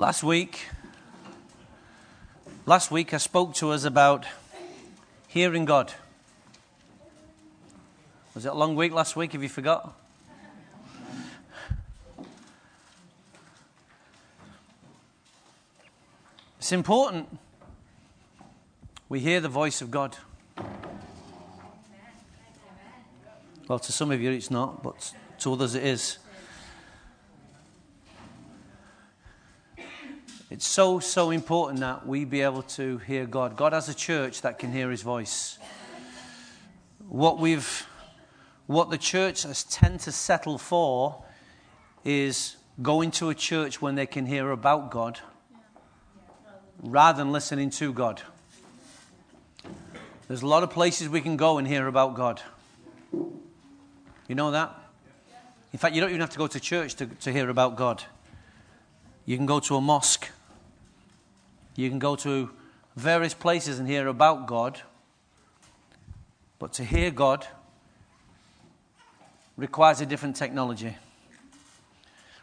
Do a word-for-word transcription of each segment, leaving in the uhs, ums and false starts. Last week, last week I spoke to us about hearing God. Was it a long week last week? Have you forgot? It's important we hear the voice of God. Well, to some of you it's not, but to others it is. It's so, so important that we be able to hear God. God has a church that can hear his voice. What we've, what the church has tend to settle for is going to a church when they can hear about God rather than listening to God. There's a lot of places we can go and hear about God. You know that? In fact, you don't even have to go to church to, to hear about God. You can go to a mosque. You can go to various places and hear about God, but to hear God requires a different technology.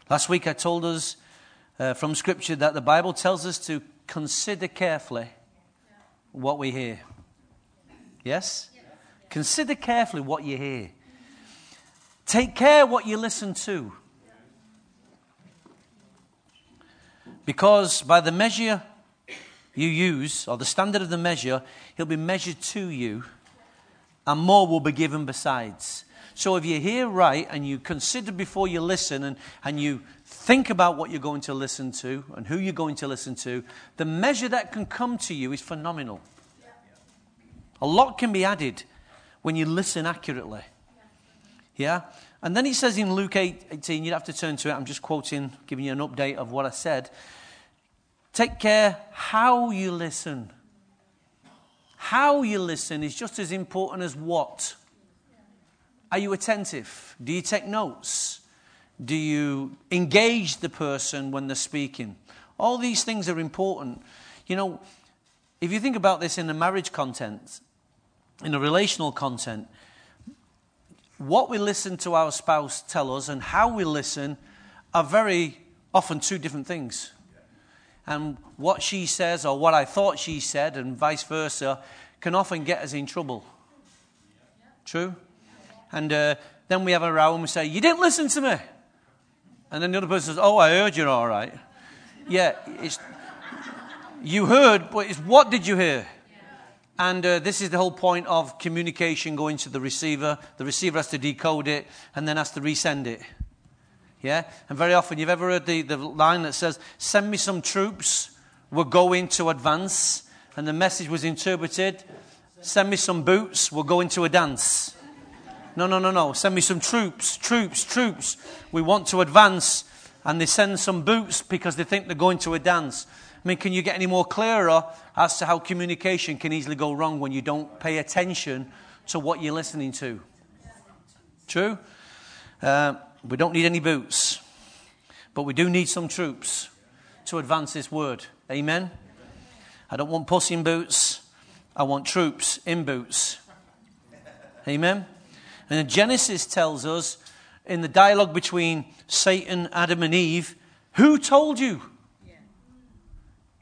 Last week I told us uh, from Scripture that the Bible tells us to consider carefully what we hear. Yes? Yes. Consider carefully what you hear. Take care what you listen to. Because by the measure you use, or the standard of the measure, he'll be measured to you, and more will be given besides. So if you hear right, and you consider before you listen, and, and you think about what you're going to listen to, and who you're going to listen to, the measure that can come to you is phenomenal. A lot can be added when you listen accurately. Yeah? And then he says in Luke eighteen, you'd have to turn to it, I'm just quoting, giving you an update of what I said. Take care how you listen. How you listen is just as important as what. Are you attentive? Do you take notes? Do you engage the person when they're speaking? All these things are important. You know, if you think about this in the marriage content, in the relational content, what we listen to our spouse tell us and how we listen are very often two different things. And what she says or what I thought she said and vice versa can often get us in trouble. True? And uh, then we have a row and we say, you didn't listen to me. And then the other person says, oh, I heard you're all right. Yeah, it's you heard, but it's what did you hear? And uh, this is the whole point of communication going to the receiver. The receiver has to decode it and then has to resend it. Yeah? And very often, you've ever heard the, the line that says, send me some troops, we're going to advance. And the message was interpreted, send me some boots, we're going to a dance. No, no, no, no. Send me some troops, troops, troops. We want to advance. And they send some boots because they think they're going to a dance. I mean, can you get any more clearer as to how communication can easily go wrong when you don't pay attention to what you're listening to? True? Uh, we don't need any boots, but we do need some troops to advance this word. Amen? I don't want puss in boots. I want troops in boots. Amen? And Genesis tells us in the dialogue between Satan, Adam, and Eve, who told you?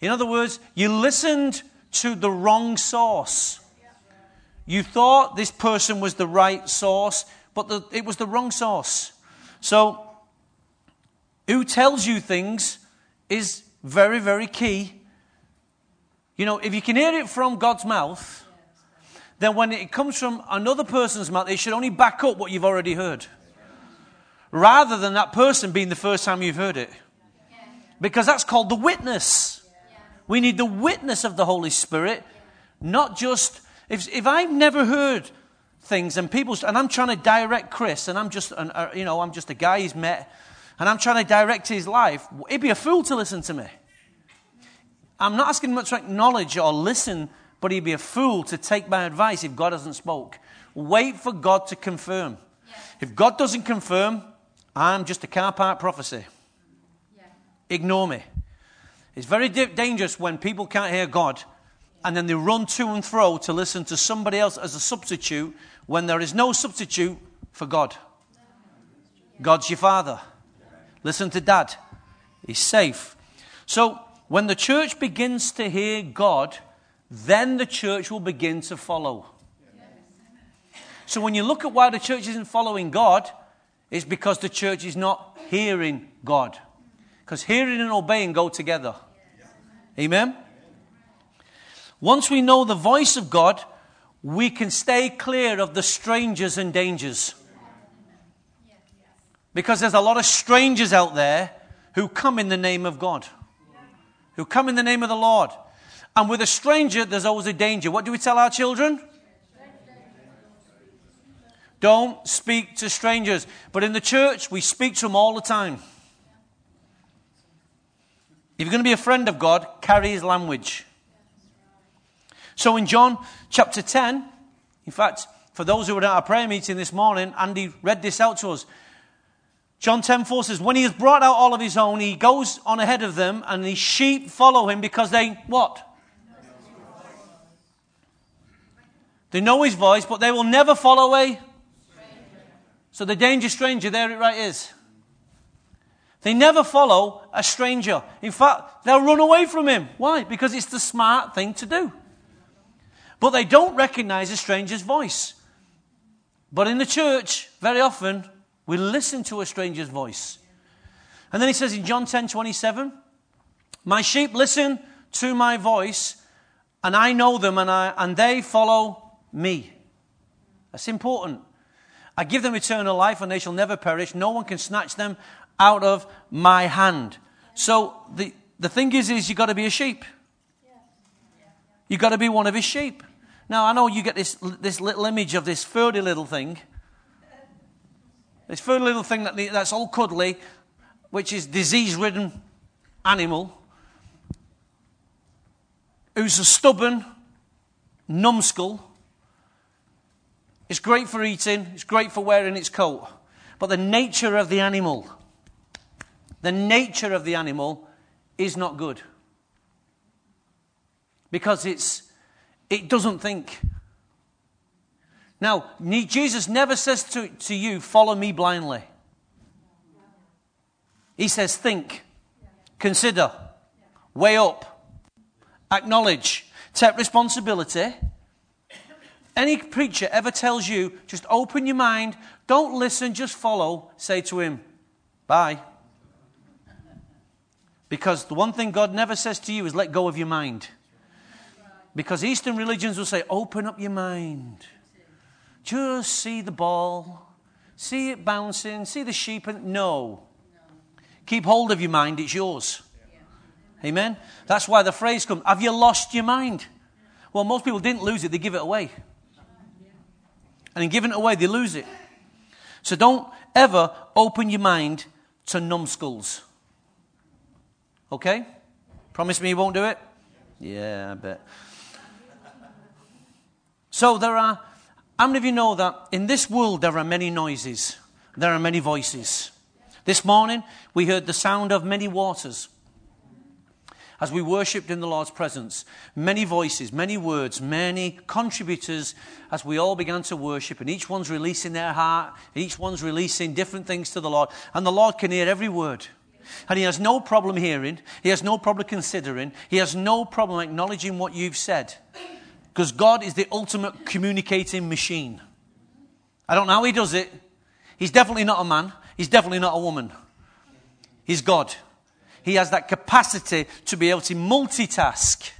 In other words, you listened to the wrong source. You thought this person was the right source, but the, it was the wrong source. So, who tells you things is very, very key. You know, if you can hear it from God's mouth, then when it comes from another person's mouth, it should only back up what you've already heard, rather than that person being the first time you've heard it. Because that's called the witness. We need the witness of the Holy Spirit, not just, if if I've never heard things and people, and I'm trying to direct Chris, and I'm just, an, uh, you know, I'm just a guy he's met, and I'm trying to direct his life, he'd be a fool to listen to me. I'm not asking much to acknowledge or listen, but he'd be a fool to take my advice if God hasn't spoke. Wait for God to confirm. If God doesn't confirm, I'm just a car park prophecy. Ignore me. It's very dangerous when people can't hear God and then they run to and fro to listen to somebody else as a substitute when there is no substitute for God. God's your father. Listen to Dad. He's safe. So when the church begins to hear God, then the church will begin to follow. Yes. So when you look at why the church isn't following God, it's because the church is not hearing God. Because hearing and obeying go together. Yes. Amen? Once we know the voice of God, we can stay clear of the strangers and dangers. Because there's a lot of strangers out there who come in the name of God, who come in the name of the Lord. And with a stranger, there's always a danger. What do we tell our children? Don't speak to strangers. But in the church, we speak to them all the time. If you're going to be a friend of God, carry his language. So in John chapter ten, in fact, for those who were at our prayer meeting this morning, Andy read this out to us. John ten four says, when he has brought out all of his own, he goes on ahead of them, and the sheep follow him because they, what? They know his voice, but they will never follow a stranger. So the danger stranger, there it right is. They never follow a stranger. In fact, they'll run away from him. Why? Because it's the smart thing to do. But they don't recognize a stranger's voice. But in the church, very often, we listen to a stranger's voice. And then he says in John ten twenty-seven, my sheep listen to my voice, and I know them, and, I, and they follow me. That's important. I give them eternal life, and they shall never perish. No one can snatch them out of my hand. So the, the thing is, is you've got to be a sheep. You've got to be one of his sheep. Now, I know you get this, this little image of this furry little thing. This furry little thing that, that's all cuddly, which is disease-ridden animal, who's a stubborn numbskull. It's great for eating. It's great for wearing its coat. But the nature of the animal, the nature of the animal is not good. Because it's, it doesn't think. Now, Jesus never says to, to you, follow me blindly. He says, think, consider, weigh up, acknowledge, take responsibility. Any preacher ever tells you, just open your mind, don't listen, just follow, say to him, bye. Because the one thing God never says to you is let go of your mind. Because Eastern religions will say, open up your mind. Just see the ball. See it bouncing. See the sheep. And no. no. Keep hold of your mind. It's yours. Yeah. Amen? That's why the phrase comes, have you lost your mind? Well, most people didn't lose it. They give it away. And in giving it away, they lose it. So don't ever open your mind to numbskulls. Okay? Promise me you won't do it? Yeah, I bet. So there are, how many of you know that in this world there are many noises, there are many voices. This morning we heard the sound of many waters as we worshipped in the Lord's presence. Many voices, many words, many contributors as we all began to worship, and each one's releasing their heart, each one's releasing different things to the Lord, and the Lord can hear every word. And he has no problem hearing, he has no problem considering, he has no problem acknowledging what you've said. Because God is the ultimate communicating machine. I don't know how he does it. He's definitely not a man. He's definitely not a woman. He's God. He has that capacity to be able to multitask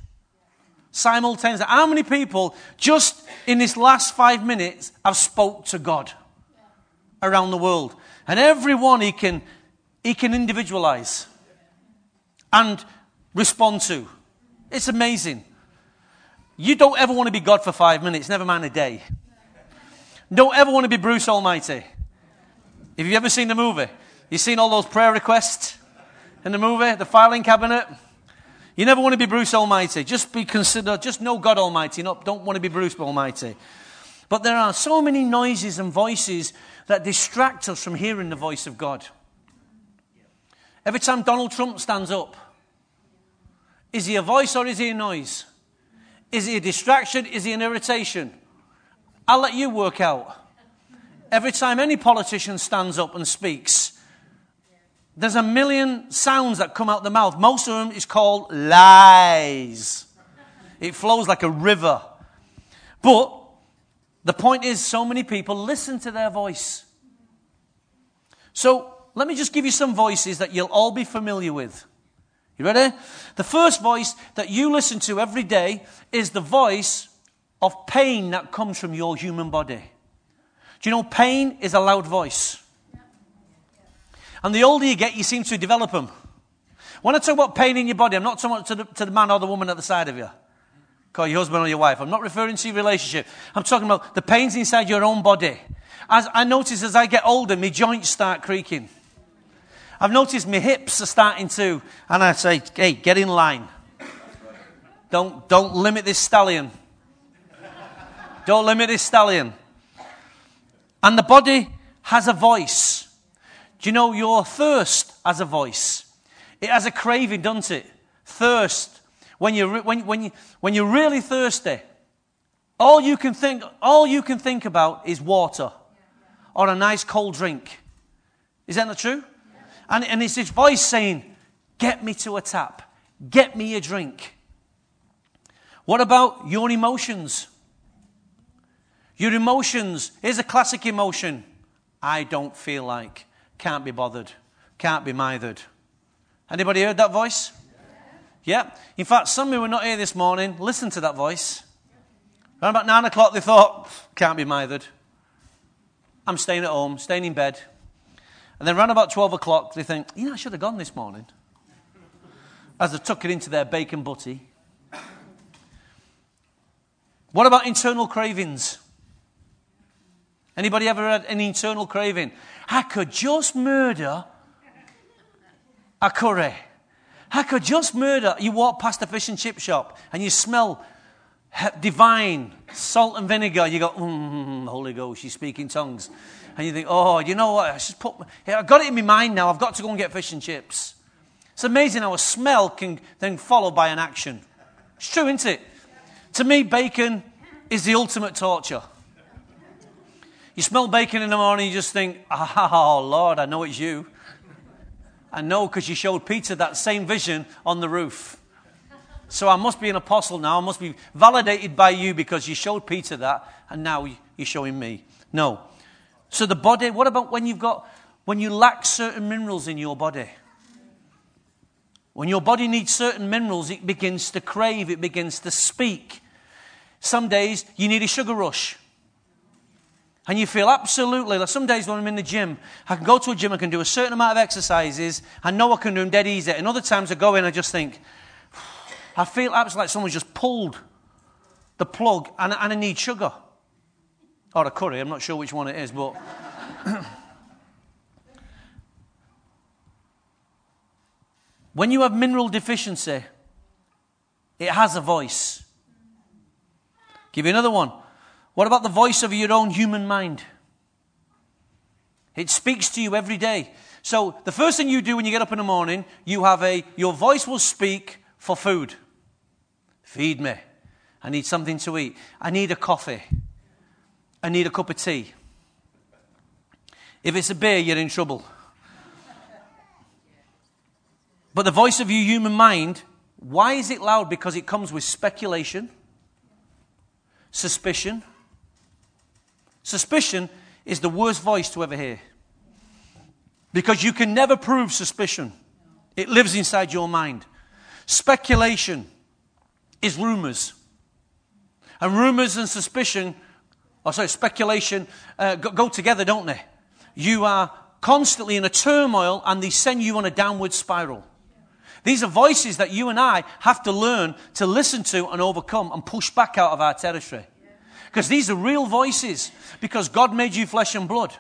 simultaneously. How many people just in this last five minutes have spoke to God around the world? And everyone he can, he can individualize and respond to. It's amazing. You don't ever want to be God for five minutes, never mind a day. Don't ever want to be Bruce Almighty. If you've ever seen the movie, you've seen all those prayer requests in the movie, the filing cabinet. You never want to be Bruce Almighty. Just be considered, just know God Almighty, not don't want to be Bruce Almighty. But there are so many noises and voices that distract us from hearing the voice of God. Every time Donald Trump stands up, is he a voice or is he a noise? Is he a distraction? Is he an irritation? I'll let you work out. Every time any politician stands up and speaks, There's a million sounds that come out the mouth. Most of them is called lies. It flows like a river. But the point is, so many people listen to their voice. So let me just give you some voices that you'll all be familiar with. You ready? The first voice that you listen to every day is the voice of pain that comes from your human body. Do you know pain is a loud voice? And the older you get, you seem to develop them. When I talk about pain in your body, I'm not talking about to the, to the man or the woman at the side of you. Call your husband or your wife. I'm not referring to your relationship. I'm talking about the pains inside your own body. As I notice as I get older, my joints start creaking. I've noticed my hips are starting to, and I say, hey, get in line. Don't, don't limit this stallion. Don't limit this stallion. And the body has a voice. Do you know your thirst has a voice? It has a craving, doesn't it? Thirst. When you're, when, when you, when you're really thirsty, all you can think, all you can think about is water or a nice cold drink. Is that not true? And, and it's this voice saying, get me to a tap. Get me a drink. What about your emotions? Your emotions. Here's a classic emotion. I don't feel like. Can't be bothered. Can't be mithered. Anybody heard that voice? Yeah. yeah. In fact, some who were not here this morning listened to that voice. Around about nine o'clock, they thought, can't be mithered. I'm staying at home, staying in bed. And then around about twelve o'clock, they think, you know, I should have gone this morning. As they tuck it into their bacon butty. What about internal cravings? Anybody ever had an internal craving? I could just murder a curry. I could just murder. You walk past a fish and chip shop and you smell divine salt and vinegar. You go, mm, Holy Ghost, you speak in tongues. And you think, oh, you know what? I just put. I got it in my mind now. I've got to go and get fish and chips. It's amazing how a smell can then follow by an action. It's true, isn't it? To me, bacon is the ultimate torture. You smell bacon in the morning, you just think, oh, Lord, I know it's you. I know because you showed Peter that same vision on the roof. So I must be an apostle now. I must be validated by you because you showed Peter that, and now you're showing me. No. So the body, what about when you've got, when you lack certain minerals in your body? When your body needs certain minerals, it begins to crave, it begins to speak. Some days you need a sugar rush. And you feel absolutely, like some days when I'm in the gym, I can go to a gym, I can do a certain amount of exercises, I know I can do them dead easy. And other times I go in, I just think, I feel absolutely like someone's just pulled the plug and, and I need sugar. Or a curry, I'm not sure which one it is, but... When you have mineral deficiency, it has a voice. Give you another one. What about the voice of your own human mind? It speaks to you every day. So the first thing you do when you get up in the morning, you have a, your voice will speak for food. Feed me. I need something to eat. I need a coffee. I need a cup of tea. If it's a beer, you're in trouble. But the voice of your human mind, why is it loud? Because it comes with speculation, suspicion. Suspicion is the worst voice to ever hear. Because you can never prove suspicion. It lives inside your mind. Speculation is rumors. And rumors and suspicion, or sorry, speculation, uh, go, go together, don't they? You are constantly in a turmoil and they send you on a downward spiral. These are voices that you and I have to learn to listen to and overcome and push back out of our territory. Because these are real voices. Because God made you flesh and blood.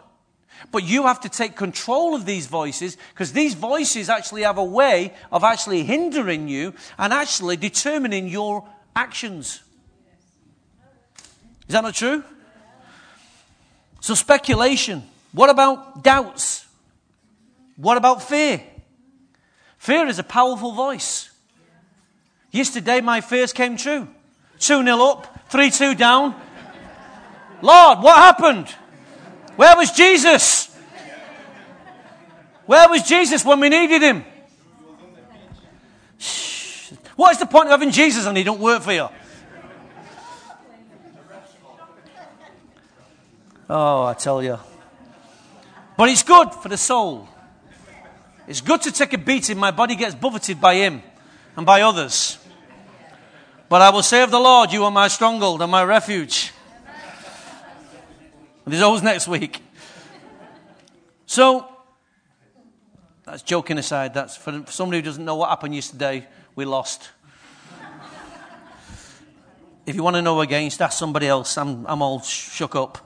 But you have to take control of these voices because these voices actually have a way of actually hindering you and actually determining your actions. Is that not true? So speculation. What about doubts? What about fear? Fear is a powerful voice. Yesterday, my fears came true. two nil up, three two down. Lord, what happened? Where was Jesus? Where was Jesus when we needed him? What is the point of having Jesus and he don't work for you? Oh, I tell you. But it's good for the soul. It's good to take a beating. My body gets buffeted by him and by others. But I will say of the Lord, you are my stronghold and my refuge. And there's always next week. So, that's joking aside. That's for somebody who doesn't know what happened yesterday, we lost. If you want to know against, ask somebody else. I'm, I'm all shook up.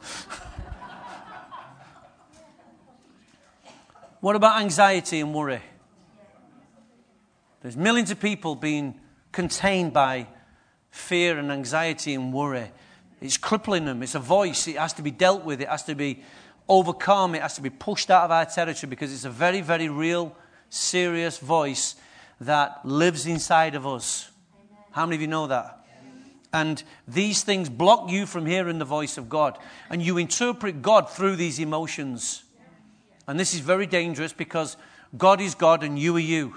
What about anxiety and worry? There's millions of people being contained by fear and anxiety and worry. It's crippling them. It's a voice. It has to be dealt with. It has to be overcome. It has to be pushed out of our territory because it's a very, very real, serious voice that lives inside of us. Amen. How many of you know that? Amen. And these things block you from hearing the voice of God. And you interpret God through these emotions. And this is very dangerous because God is God and you are you.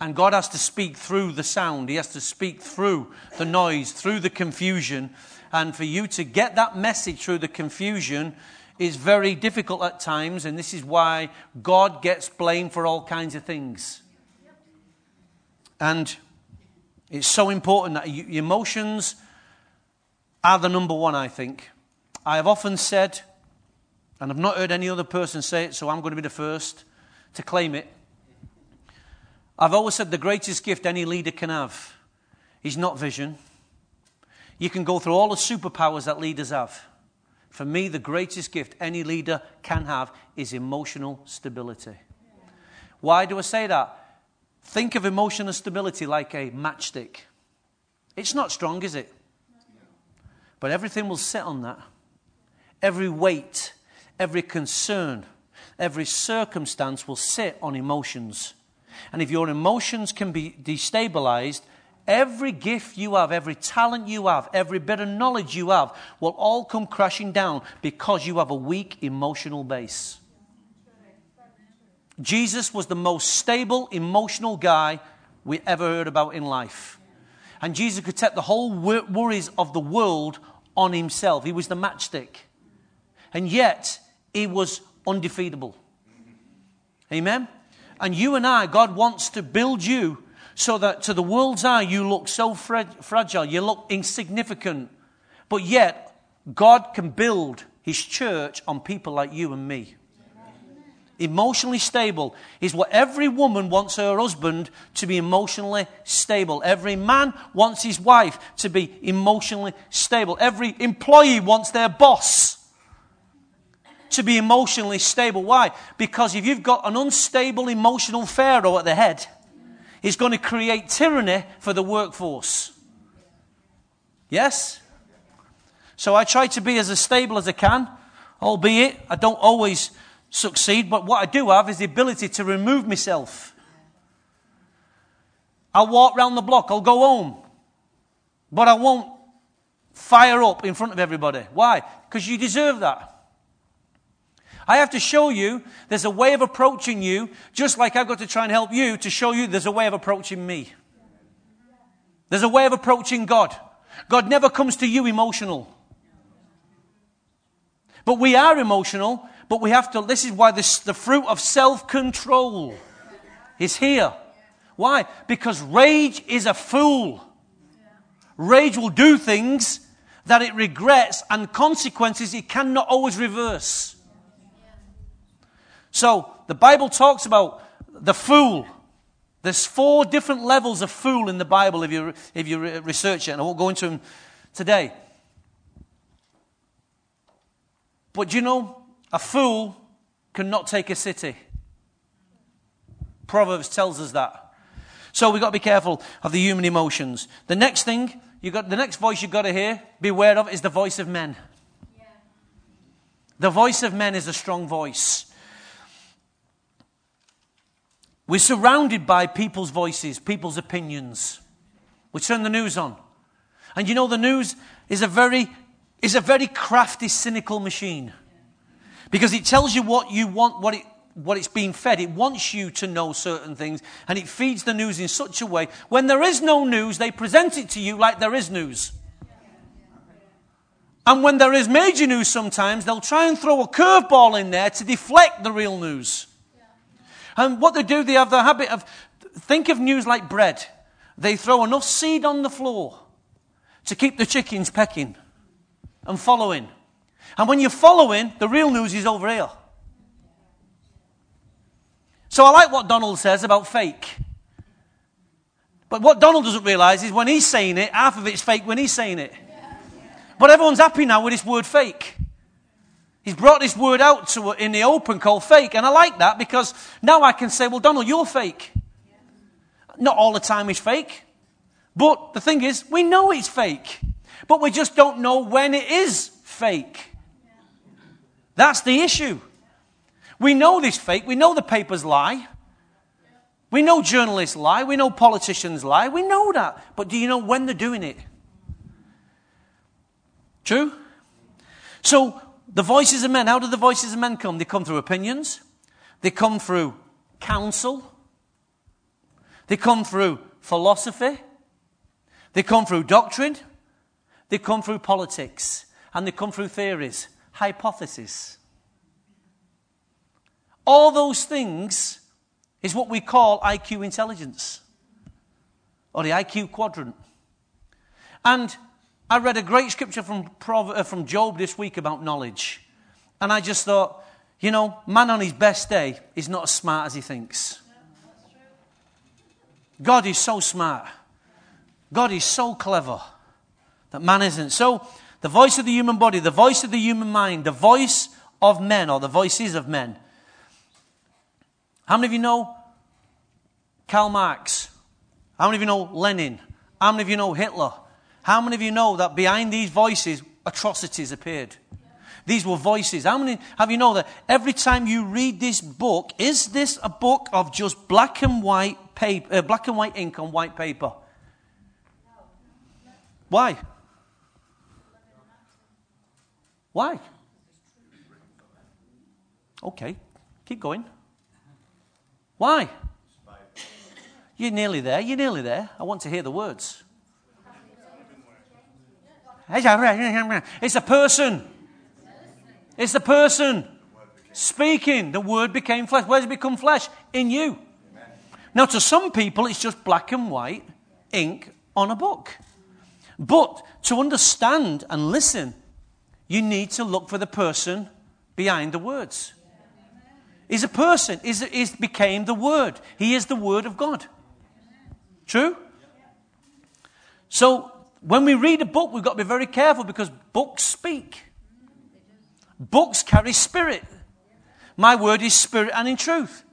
And God has to speak through the sound. He has to speak through the noise, through the confusion. And for you to get that message through the confusion is very difficult at times. And this is why God gets blamed for all kinds of things. And it's so important that your emotions are the number one, I think. I have often said, and I've not heard any other person say it, so I'm going to be the first to claim it. I've always said the greatest gift any leader can have is not vision. You can go through all the superpowers that leaders have. For me, the greatest gift any leader can have is emotional stability. Why do I say that? Think of emotional stability like a matchstick. It's not strong, is it? But everything will sit on that. Every weight, every concern, every circumstance will sit on emotions. And if your emotions can be destabilized, every gift you have, every talent you have, every bit of knowledge you have will all come crashing down because you have a weak emotional base. Jesus was the most stable, emotional guy we ever heard about in life. And Jesus could take the whole wor- worries of the world on himself. He was the matchstick. And yet, he was undefeatable. Amen? And you and I, God wants to build you so that to the world's eye, you look so fra- fragile, you look insignificant. But yet, God can build his church on people like you and me. Emotionally stable is what every woman wants her husband to be emotionally stable. Every man wants his wife to be emotionally stable. Every employee wants their boss to be emotionally stable. Why? Because if you've got an unstable emotional pharaoh at the head, it's going to create tyranny for the workforce. Yes? So I try to be as stable as I can, albeit I don't always succeed, but what I do have is the ability to remove myself. I'll walk round the block, I'll go home, but I won't fire up in front of everybody. Why? Because you deserve that. I have to show you there's a way of approaching you, just like I've got to try and help you to show you there's a way of approaching me. There's a way of approaching God. God never comes to you emotional. But we are emotional. But we have to, this is why this, the fruit of self-control is here. Why? Because rage is a fool. Rage will do things that it regrets and consequences it cannot always reverse. So, the Bible talks about the fool. There's four different levels of fool in the Bible if you, if you research it, and I won't go into them today. But you know, a fool cannot take a city. Proverbs tells us that. So we've got to be careful of the human emotions. The next thing, you got, the next voice you've got to hear, beware of, is the voice of men. Yeah. The voice of men is a strong voice. We're surrounded by people's voices, people's opinions. We turn the news on. And you know the news is a very, is a very crafty, cynical machine. Because it tells you what you want, what it what it's being fed. It wants you to know certain things, and it feeds the news in such a way. When there is no news, they present it to you like there is news. And when there is major news sometimes, they'll try and throw a curveball in there to deflect the real news. And what they do, they have the habit of, think of news like bread. They throw enough seed on the floor to keep the chickens pecking and following. And when you're following, the real news is over here. So I like what Donald says about fake. But what Donald doesn't realise is when he's saying it, half of it's fake when he's saying it. But everyone's happy now with this word fake. He's brought this word out to in the open called fake. And I like that because now I can say, well, Donald, you're fake. Not all the time is fake. But the thing is, we know it's fake. But we just don't know when it is fake. That's the issue. We know this fake. We know the papers lie. We know journalists lie. We know politicians lie. We know that. But do you know when they're doing it? True? So the voices of men, how do the voices of men come? They come through opinions. They come through counsel. They come through philosophy. They come through doctrine. They come through politics. And they come through theories, hypotheses. All those things is what we call I Q intelligence, or the I Q quadrant. And I read a great scripture from from Job this week about knowledge. And I just thought, you know, man on his best day is not as smart as he thinks. God is so smart. God is so clever that man isn't. So the voice of the human body, the voice of the human mind, the voice of men, or the voices of men. How many of you know Karl Marx? How many of you know Lenin? How many of you know Hitler? How many of you know that behind these voices, atrocities appeared? These were voices. How many have you know that every time you read this book, is this a book of just black and white paper, uh, black and white ink on white paper? Why? Why? Okay, keep going. Why? You're nearly there. You're nearly there. I want to hear the words. It's a person. It's the person speaking. The word became flesh. Where does it become flesh? In you. Amen. Now, to some people, it's just black and white ink on a book. But to understand and listen, you need to look for the person behind the words. He's a person. He's, he's became the Word. He is the Word of God. True? So, when we read a book, we've got to be very careful because books speak. Books carry spirit. My word is spirit and in truth.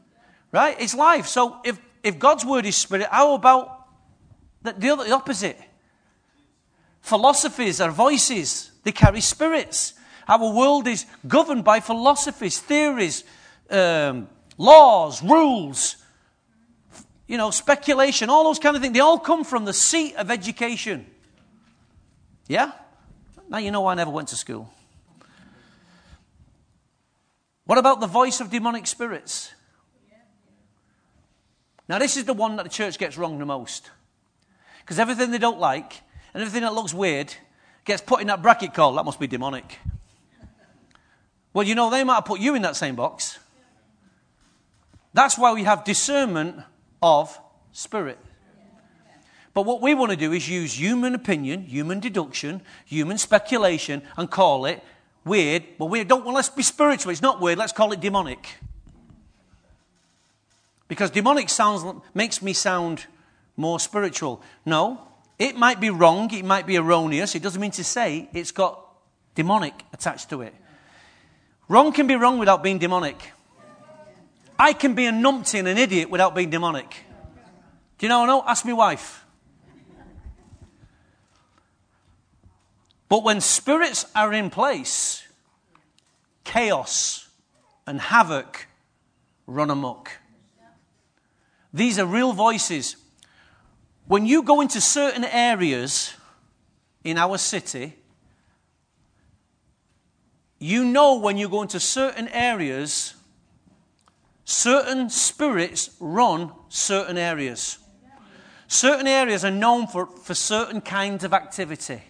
Right? It's life. So if, if God's word is spirit, how about the, the, other, the opposite? Philosophies are voices. They carry spirits. Our world is governed by philosophies, theories, um, laws, rules, you know, speculation, all those kind of things. They all come from the seat of education. Yeah? Now you know I never went to school. What about the voice of demonic spirits? Now, this is the one that the church gets wrong the most. Because everything they don't like and everything that looks weird gets put in that bracket called, that must be demonic. Well, you know, they might have put you in that same box. That's why we have discernment of spirit. But what we want to do is use human opinion, human deduction, human speculation, and call it weird. Well, we don't well, let's be spiritual. It's not weird. Let's call it demonic. Because demonic sounds makes me sound more spiritual. No, it might be wrong. It might be erroneous. It doesn't mean to say it's got demonic attached to it. Wrong can be wrong without being demonic. I can be a numpty and an idiot without being demonic. Do you know? No, ask my wife. But when spirits are in place, chaos and havoc run amok. These are real voices. When you go into certain areas in our city, you know when you go into certain areas Certain spirits run certain areas. Certain areas are known for, for certain kinds of activity.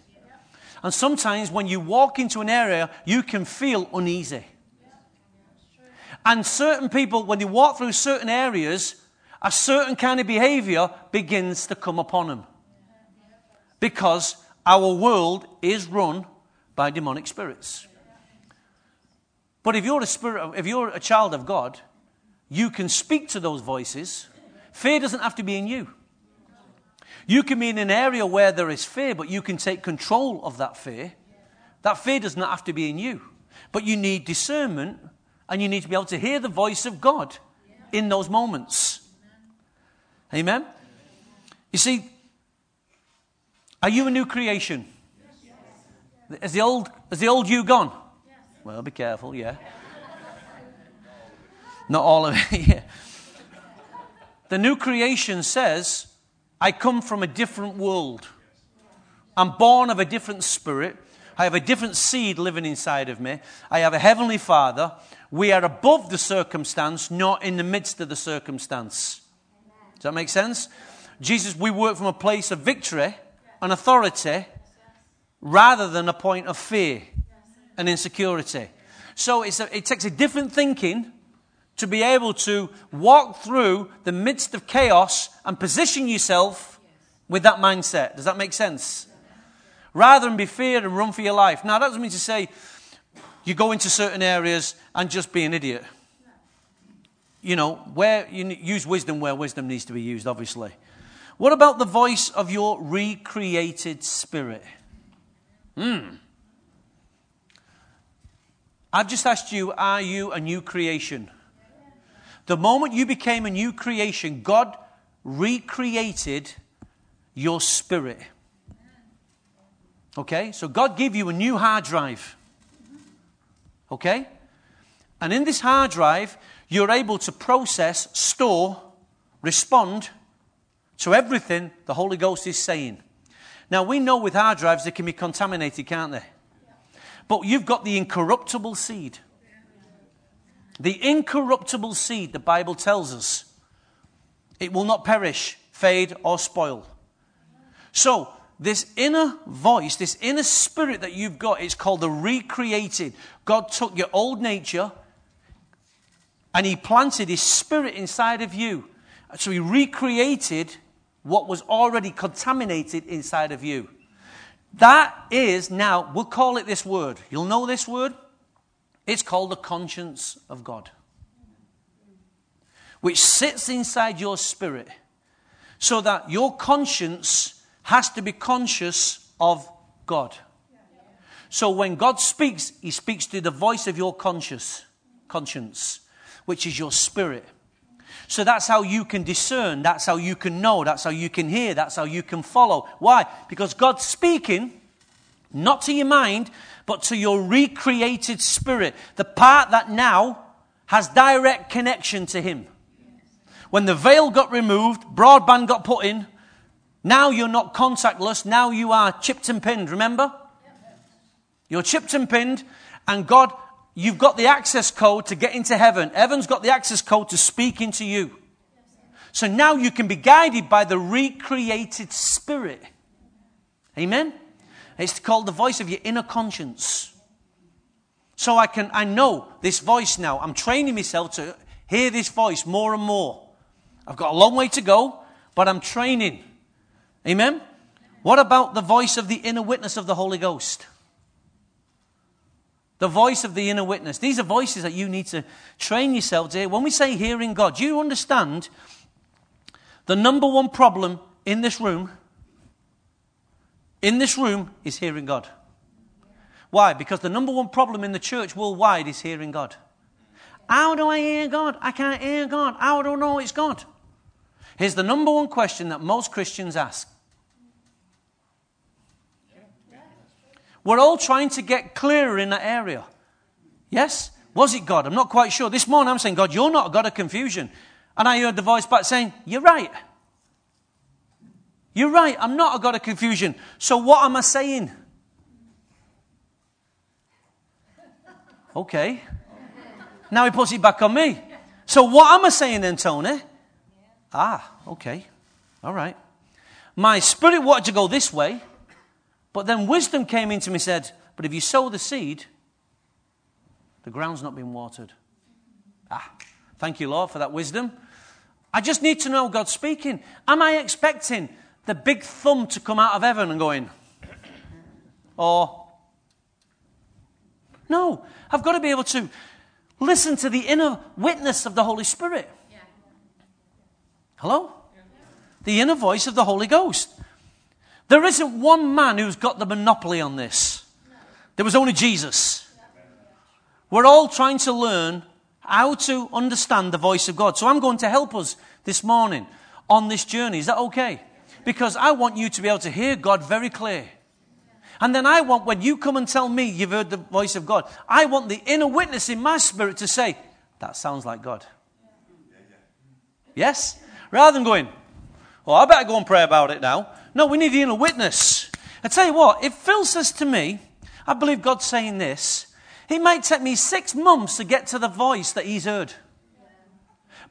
And sometimes when you walk into an area, you can feel uneasy. And certain people, when they walk through certain areas, a certain kind of behavior begins to come upon them. Because our world is run by demonic spirits. But if you're a spirit, if you're a child of God, you can speak to those voices. Fear doesn't have to be in you. You can be in an area where there is fear, but you can take control of that fear. That fear does not have to be in you. But you need discernment, and you need to be able to hear the voice of God in those moments. Amen? You see, are you a new creation? Is the old, is the old you gone? Well, be careful, yeah. Not all of it, yeah. The new creation says, I come from a different world. I'm born of a different spirit. I have a different seed living inside of me. I have a heavenly Father. We are above the circumstance, not in the midst of the circumstance. Does that make sense? Jesus, we work from a place of victory and authority rather than a point of fear and insecurity. So it's a, it takes a different thinking to be able to walk through the midst of chaos and position yourself with that mindset. Does that make sense? Rather than be feared and run for your life. Now, that doesn't mean to say you go into certain areas and just be an idiot. You know, where you use wisdom where wisdom needs to be used, obviously. What about the voice of your recreated spirit? Hmm. I've just asked you, are you a new creation? The moment you became a new creation, God recreated your spirit. Okay? So God gave you a new hard drive. Okay? And in this hard drive, you're able to process, store, respond to everything the Holy Ghost is saying. Now, we know with hard drives, they can be contaminated, can't they? But you've got the incorruptible seed. The incorruptible seed, the Bible tells us, it will not perish, fade, or spoil. So, this inner voice, this inner spirit that you've got, it's called the recreated. God took your old nature and He planted His spirit inside of you. So He recreated what was already contaminated inside of you. That is now, we'll call it this word. You'll know this word. It's called the conscience of God, which sits inside your spirit, so that your conscience has to be conscious of God. So when God speaks, He speaks through the voice of your conscious, conscience, which is your spirit. So that's how you can discern, that's how you can know, that's how you can hear, that's how you can follow. Why? Because God's speaking, not to your mind, but to your recreated spirit, the part that now has direct connection to Him. When the veil got removed, broadband got put in, now you're not contactless, now you are chipped and pinned, remember? You're chipped and pinned, and God, you've got the access code to get into heaven. Heaven's got the access code to speak into you. So now you can be guided by the recreated spirit. Amen? It's called the voice of your inner conscience. So I can, I know this voice now. I'm training myself to hear this voice more and more. I've got a long way to go, but I'm training. Amen? What about the voice of the inner witness of the Holy Ghost? The voice of the inner witness. These are voices that you need to train yourself to hear. When we say hearing God, do you understand the number one problem in this room? In this room is hearing God. Why? Because the number one problem in the church worldwide is hearing God. How do I hear God? I can't hear God. How do I know it's God? Here's the number one question that most Christians ask. We're all trying to get clearer in that area. Yes? Was it God? I'm not quite sure. This morning I'm saying, God, you're not a God of confusion. And I heard the voice back saying, you're right. You're right, I'm not a God of confusion. So what am I saying? Okay. Now He puts it back on me. So what am I saying then, Tony? Yeah. Ah, okay. All right. My spirit wanted to go this way, but then wisdom came into me and said, but if you sow the seed, the ground's not been watered. Ah, thank you, Lord, for that wisdom. I just need to know God's speaking. Am I expecting the big thumb to come out of heaven and going, or, no, I've got to be able to listen to the inner witness of the Holy Spirit. Yeah. Hello? Yeah. The inner voice of the Holy Ghost. There isn't one man who's got the monopoly on this. No. There was only Jesus. Yeah. We're all trying to learn how to understand the voice of God. So I'm going to help us this morning on this journey. Is that okay? Because I want you to be able to hear God very clear. And then I want, when you come and tell me you've heard the voice of God, I want the inner witness in my spirit to say, that sounds like God. Yes? Rather than going, oh, I better go and pray about it now. No, we need the inner witness. I tell you what, if Phil says to me, I believe God's saying this, it might take me six months to get to the voice that he's heard.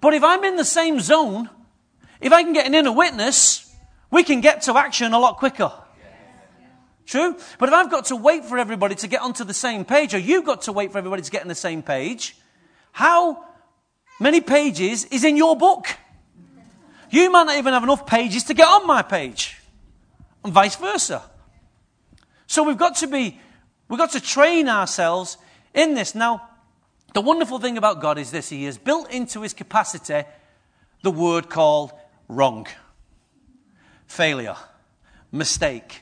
But if I'm in the same zone, if I can get an inner witness, we can get to action a lot quicker. True? But if I've got to wait for everybody to get onto the same page, or you've got to wait for everybody to get on the same page, how many pages is in your book? You might not even have enough pages to get on my page, and vice versa. So we've got to be, we've got to train ourselves in this. Now, the wonderful thing about God is this, he has built into his capacity the word called wrong, failure, mistake.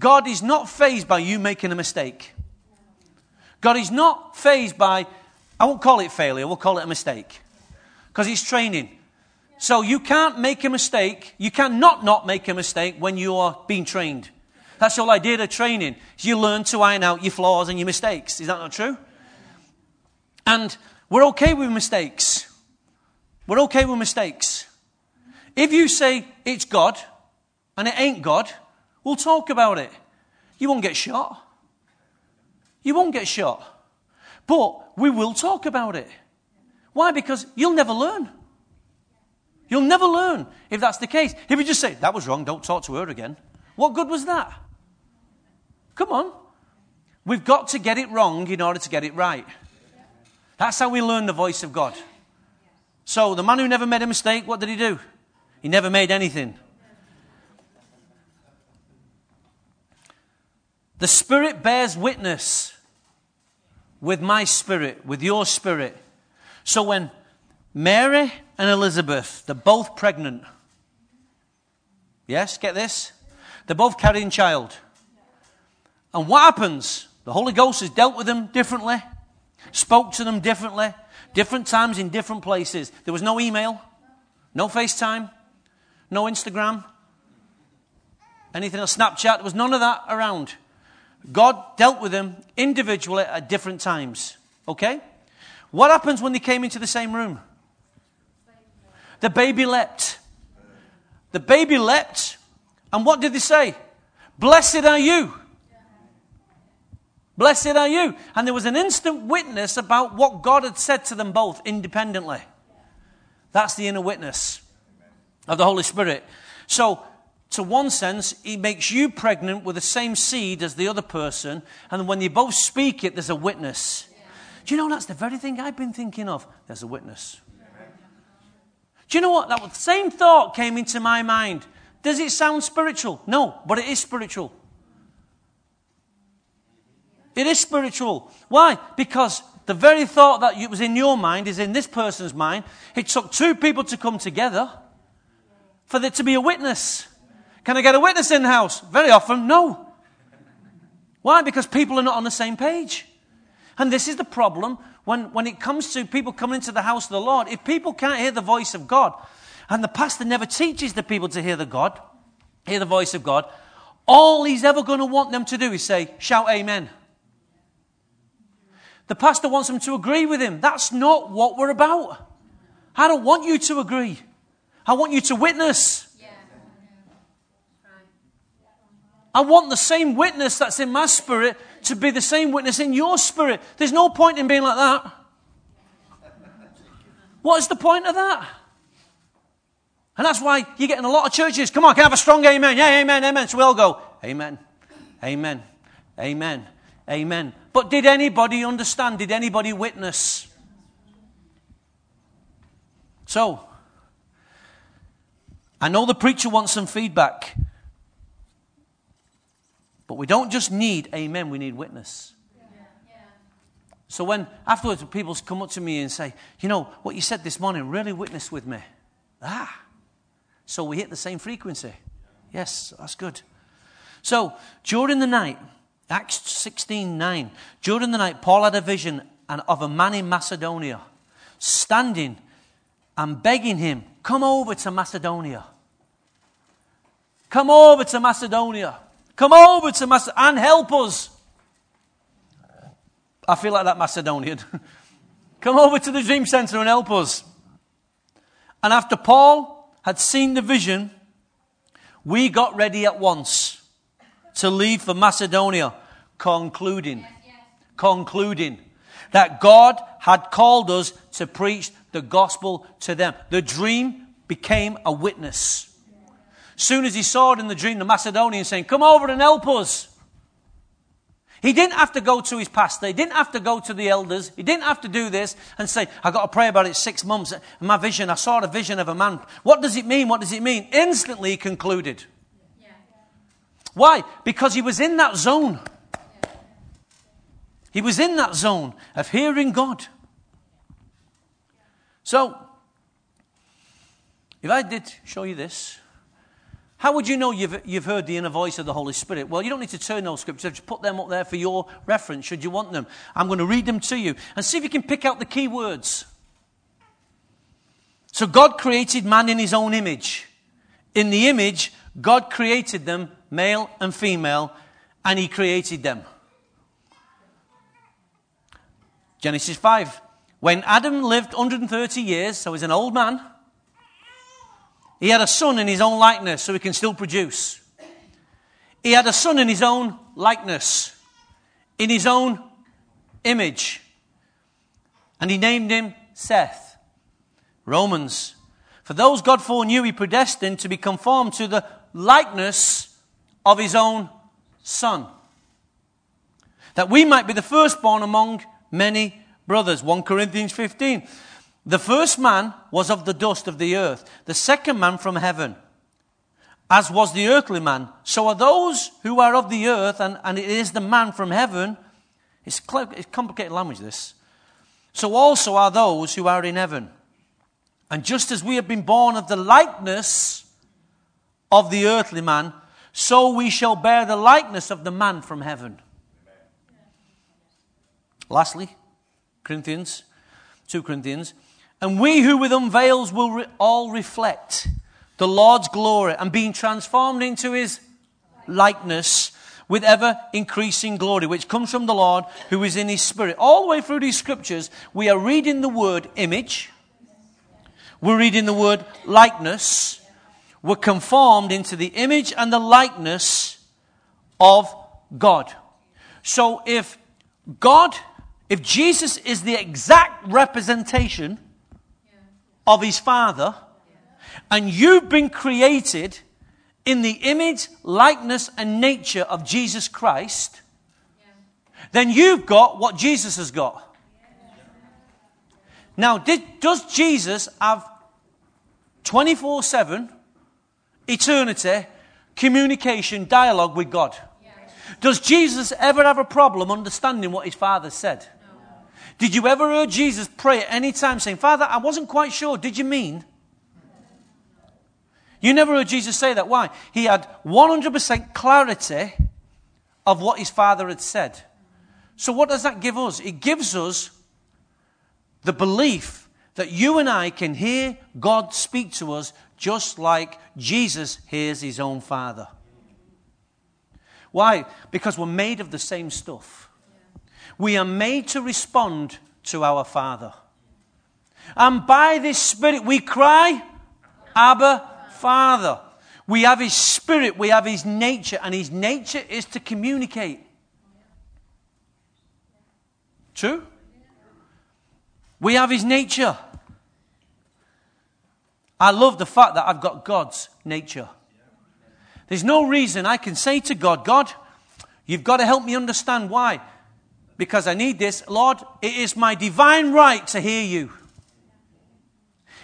God is not fazed by you making a mistake. God is not fazed by, I won't call it failure, we'll call it a mistake. Because it's training. So you can't make a mistake, you cannot not make a mistake when you are being trained. That's the whole idea of training. You learn to iron out your flaws and your mistakes. Is that not true? And we're okay with mistakes. We're okay with mistakes. If you say it's God, and it ain't God, we'll talk about it. You won't get shot. You won't get shot. But we will talk about it. Why? Because you'll never learn. You'll never learn if that's the case. If you just say, that was wrong, don't talk to her again. What good was that? Come on. We've got to get it wrong in order to get it right. That's how we learn the voice of God. So the man who never made a mistake, what did he do? He never made anything. The Spirit bears witness with my spirit, with your spirit. So when Mary and Elizabeth, they're both pregnant. Yes, get this? They're both carrying child. And what happens? The Holy Ghost has dealt with them differently, spoke to them differently, different times in different places. There was no email, no FaceTime, no Instagram, anything on Snapchat. There was none of that around. God dealt with them individually at different times. Okay? What happens when they came into the same room? The baby leapt. The baby leapt. And what did they say? Blessed are you. Blessed are you. And there was an instant witness about what God had said to them both independently. That's the inner witness of the Holy Spirit. So, to one sense, he makes you pregnant with the same seed as the other person. And when you both speak it, there's a witness. Yeah. Do you know, that's the very thing I've been thinking of. There's a witness. Yeah. Do you know what? That same thought came into my mind. Does it sound spiritual? No, but it is spiritual. It is spiritual. Why? Because the very thought that was in your mind is in this person's mind. It took two people to come together for there to be a witness. Can I get a witness in the house? Very often, no. Why? Because people are not on the same page. And this is the problem when, when it comes to people coming into the house of the Lord. If people can't hear the voice of God, and the pastor never teaches the people to hear the God, hear the voice of God, all he's ever going to want them to do is say, shout amen. The pastor wants them to agree with him. That's not what we're about. I don't want you to agree. I want you to witness. I want the same witness that's in my spirit to be the same witness in your spirit. There's no point in being like that. What's the point of that? And that's why you get in a lot of churches, come on, can I have a strong amen? Yeah, amen, amen. So we all go, amen, amen, amen, amen. But did anybody understand? Did anybody witness? So, I know the preacher wants some feedback, but we don't just need amen, we need witness. Yeah. Yeah. So when afterwards people come up to me and say, you know, what you said this morning really witnessed with me. Ah, so we hit the same frequency. Yes, that's good. So, during the night, Acts sixteen nine, during the night, Paul had a vision and of a man in Macedonia, standing and begging him, come over to Macedonia. Come over to Macedonia. Come over to Macedonia and help us. I feel like that Macedonian. Come over to the Dream Center and help us. And after Paul had seen the vision, we got ready at once to leave for Macedonia, concluding, yes, yes. concluding that God had called us to preach the gospel to them. The dream became a witness. Soon as he saw it in the dream, the Macedonian saying, come over and help us. He didn't have to go to his pastor. He didn't have to go to the elders. He didn't have to do this and say, I got to pray about it six months. And my vision, I saw the vision of a man. What does it mean? What does it mean? Instantly he concluded. Yeah. Why? Because he was in that zone. He was in that zone of hearing God. So, if I did show you this, how would you know you've, you've heard the inner voice of the Holy Spirit? Well, you don't need to turn those scriptures. Just put them up there for your reference, should you want them. I'm going to read them to you. And see if you can pick out the key words. So God created man in his own image. In the image, God created them, male and female, and he created them. Genesis five. When Adam lived one hundred thirty years, so he's an old man, he had a son in his own likeness, so he can still produce. He had a son in his own likeness, in his own image. And he named him Seth. Romans. For those God foreknew, he predestined to be conformed to the likeness of his own son, that we might be the firstborn among many brothers. First Corinthians fifteen. The first man was of the dust of the earth, the second man from heaven, as was the earthly man. So are those who are of the earth, and, and it is the man from heaven. It's, it's complicated language, this. So also are those who are in heaven. And just as we have been born of the likeness of the earthly man, so we shall bear the likeness of the man from heaven. Amen. Lastly, Corinthians, Second Corinthians, and we who with unveils will re- all reflect the Lord's glory, and being transformed into his likeness with ever increasing glory, which comes from the Lord who is in his spirit. All the way through these scriptures, we are reading the word image. We're reading the word likeness. We're conformed into the image and the likeness of God. So if God... If Jesus is the exact representation of his Father, and you've been created in the image, likeness, and nature of Jesus Christ, then you've got what Jesus has got. Now, did, does Jesus have twenty-four seven, eternity, communication, dialogue with God? Does Jesus ever have a problem understanding what his Father said? Did you ever hear Jesus pray at any time saying, Father, I wasn't quite sure. Did you mean? You never heard Jesus say that. Why? He had one hundred percent clarity of what his Father had said. So what does that give us? It gives us the belief that you and I can hear God speak to us just like Jesus hears his own Father. Why? Because we're made of the same stuff. We are made to respond to our Father. And by this Spirit we cry, Abba, Father. We have his Spirit, we have his nature, and his nature is to communicate. True? We have his nature. I love the fact that I've got God's nature. There's no reason I can say to God, God, you've got to help me understand why. Because I need this. Lord, it is my divine right to hear you.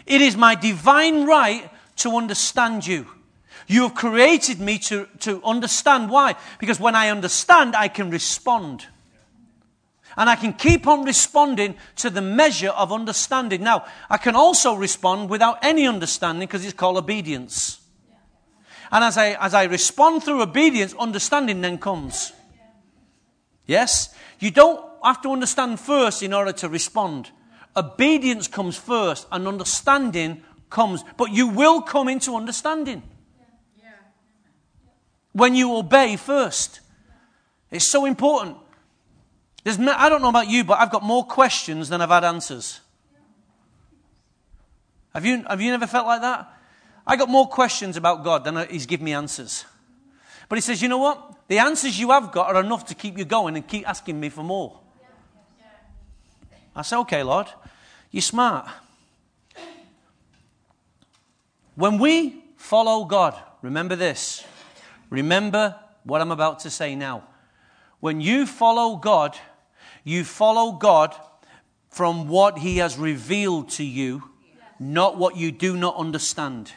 It is my divine right to understand you. You have created me to, to understand why. Because when I understand, I can respond. And I can keep on responding to the measure of understanding. Now, I can also respond without any understanding because it's called obedience. And as I as I respond through obedience, understanding then comes. Yes? You don't have to understand first in order to respond. Obedience comes first and understanding comes. But you will come into understanding when you obey first. It's so important. There's no, I don't know about you, but I've got more questions than I've had answers. Have you, have you never felt like that? I got more questions about God than he's given me answers. But he says, you know what? The answers you have got are enough to keep you going and keep asking me for more. I say, okay, Lord, you're smart. When we follow God, remember this. Remember what I'm about to say now. When you follow God, you follow God from what he has revealed to you, not what you do not understand.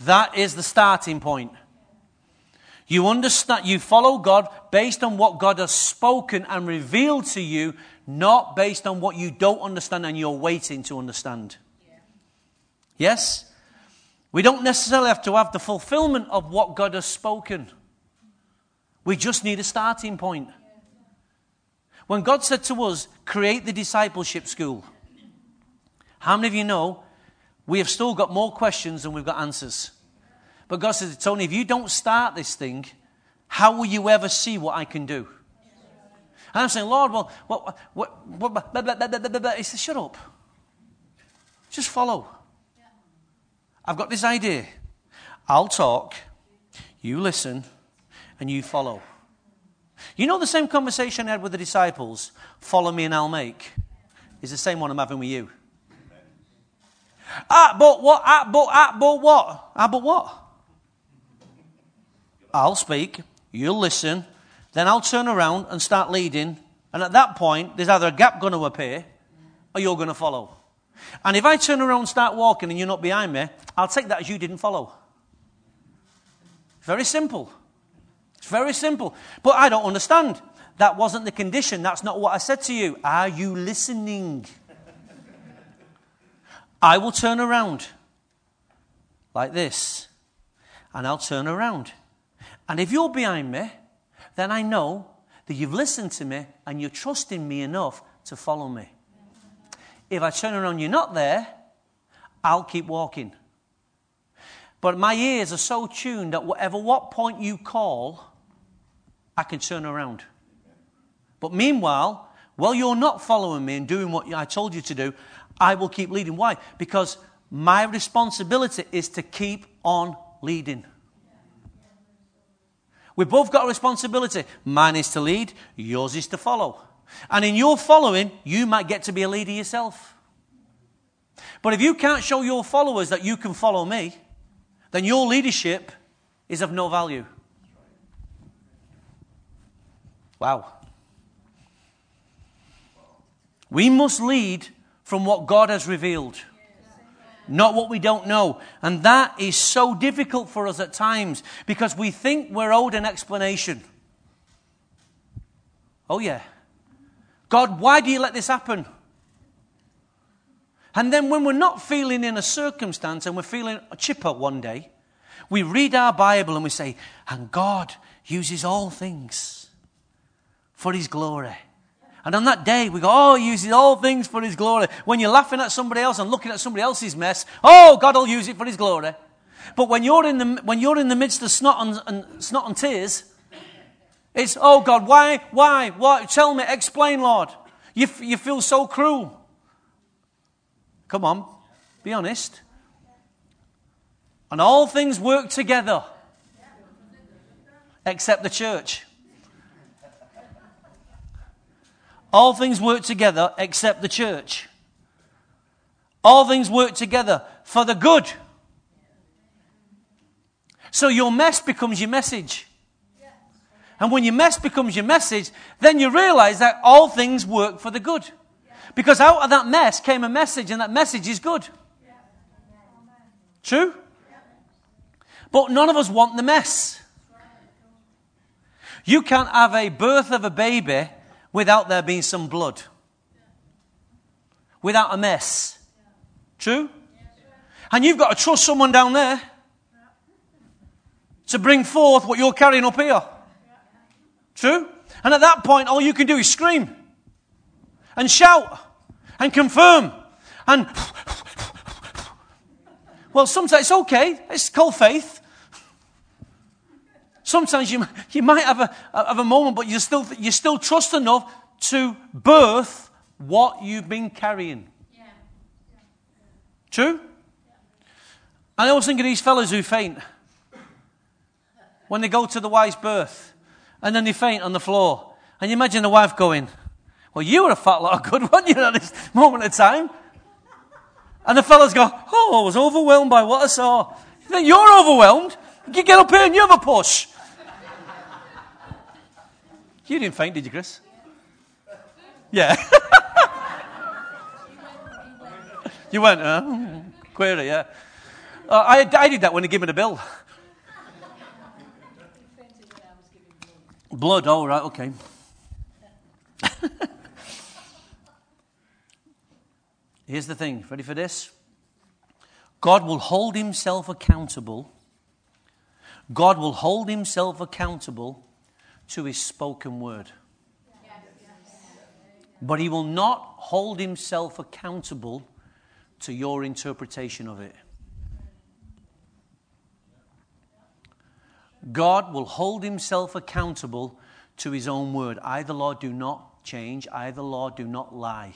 That is the starting point. You understand, you follow God based on what God has spoken and revealed to you, not based on what you don't understand and you're waiting to understand. Yes? We don't necessarily have to have the fulfillment of what God has spoken. We just need a starting point. When God said to us, create the discipleship school, how many of you know we have still got more questions than we've got answers? But God says, Tony, if you don't start this thing, how will you ever see what I can do? And I'm saying, Lord, well, what, what, what, blah, blah, blah, blah, blah, blah. He says, shut up. Just follow. I've got this idea. I'll talk, you listen, and you follow. You know the same conversation I had with the disciples, follow me and I'll make, is the same one I'm having with you. Ah, but what? Ah, but, ah, but what? Ah, but what? I'll speak, you'll listen, then I'll turn around and start leading. And at that point, there's either a gap going to appear or you're going to follow. And if I turn around and start walking and you're not behind me, I'll take that as you didn't follow. Very simple. It's very simple. But I don't understand. That wasn't the condition. That's not what I said to you. Are you listening? I will turn around like this, and I'll turn around. And if you're behind me, then I know that you've listened to me and you're trusting me enough to follow me. If I turn around and you're not there, I'll keep walking. But my ears are so tuned that whatever what point you call, I can turn around. But meanwhile, while you're not following me and doing what I told you to do, I will keep leading. Why? Because my responsibility is to keep on leading. We've both got a responsibility. Mine is to lead, yours is to follow. And in your following, you might get to be a leader yourself. But if you can't show your followers that you can follow me, then your leadership is of no value. Wow. We must lead from what God has revealed, not what we don't know. And that is so difficult for us at times because we think we're owed an explanation. Oh yeah. God, why do you let this happen? And then when we're not feeling in a circumstance and we're feeling a chipper one day, we read our Bible and we say, and God uses all things for his glory. And on that day, we go, oh, he uses all things for his glory. When you're laughing at somebody else and looking at somebody else's mess, oh, God will use it for his glory. But when you're in the when you're in the midst of snot and, and snot and tears, it's, oh, God, why, why, why? Tell me, explain, Lord. You you feel so cruel. Come on, be honest. And all things work together, except the church. All things work together except the church. All things work together for the good. So your mess becomes your message. And when your mess becomes your message, then you realize that all things work for the good. Because out of that mess came a message, and that message is good. True? But none of us want the mess. You can't have a birth of a baby without there being some blood. Without a mess. True? And you've got to trust someone down there to bring forth what you're carrying up here. True? And at that point, all you can do is scream and shout and confirm and... Well, sometimes it's okay. It's called faith. Sometimes you you might have a have a moment, but you still you still trust enough to birth what you've been carrying. Yeah. Yeah. True. Yeah. I always think of these fellas who faint when they go to the wife's birth, and then they faint on the floor. And you imagine the wife going, "Well, you were a fat lot of good, weren't you, at this moment of time?" And the fellas go, "Oh, I was overwhelmed by what I saw." You think you're overwhelmed? You get up here and you have a push. You didn't faint, did you, Chris? Yeah. You went, huh? Query, yeah. Uh, I, I did that when they gave me the bill. Blood, oh, right, okay. Here's the thing. Ready for this? God will hold himself accountable. God will hold himself accountable to his spoken word. But he will not hold himself accountable to your interpretation of it. God will hold himself accountable to his own word. I, the Lord, do not change. I, the Lord, do not lie.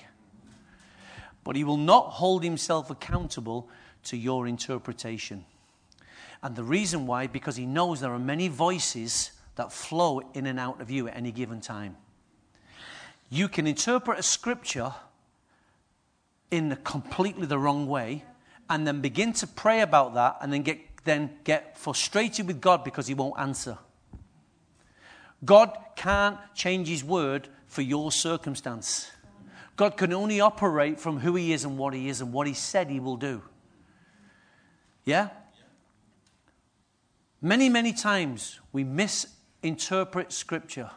But he will not hold himself accountable to your interpretation. And the reason why, because he knows there are many voices that flow in and out of you at any given time. You can interpret a scripture in a completely the wrong way and then begin to pray about that and then get then get frustrated with God because he won't answer. God can't change his word for your circumstance. God can only operate from who he is and what he is and what he said he will do. Yeah? Many, many times we misinterpret scripture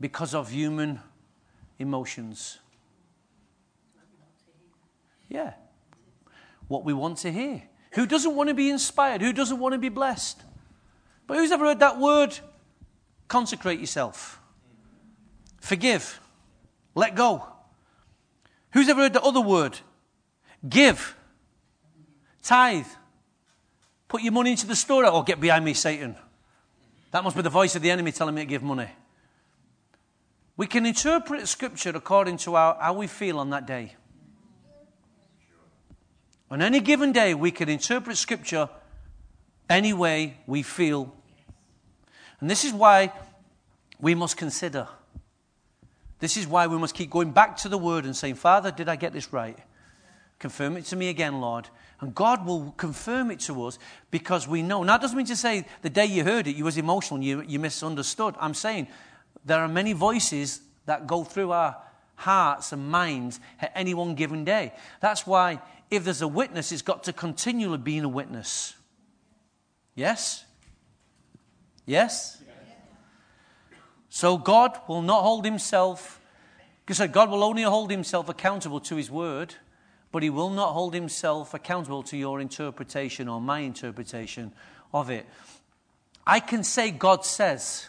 because of human emotions. Yeah. What we want to hear. Who doesn't want to be inspired? Who doesn't want to be blessed? But who's ever heard that word? Consecrate yourself. Forgive. Let go. Who's ever heard the other word? Give. Tithe. Put your money into the store. Oh, get behind me, Satan. That must be the voice of the enemy telling me to give money. We can interpret Scripture according to our, how we feel on that day. On any given day, we can interpret Scripture any way we feel. And this is why we must consider. This is why we must keep going back to the Word and saying, Father, did I get this right? Confirm it to me again, Lord. And God will confirm it to us because we know. Now, that doesn't mean to say the day you heard it, you was emotional and you, you misunderstood. I'm saying there are many voices that go through our hearts and minds at any one given day. That's why if there's a witness, it's got to continually be a witness. Yes? Yes? So God will not hold himself, because God will only hold himself accountable to his word, but he will not hold himself accountable to your interpretation or my interpretation of it. I can say God says,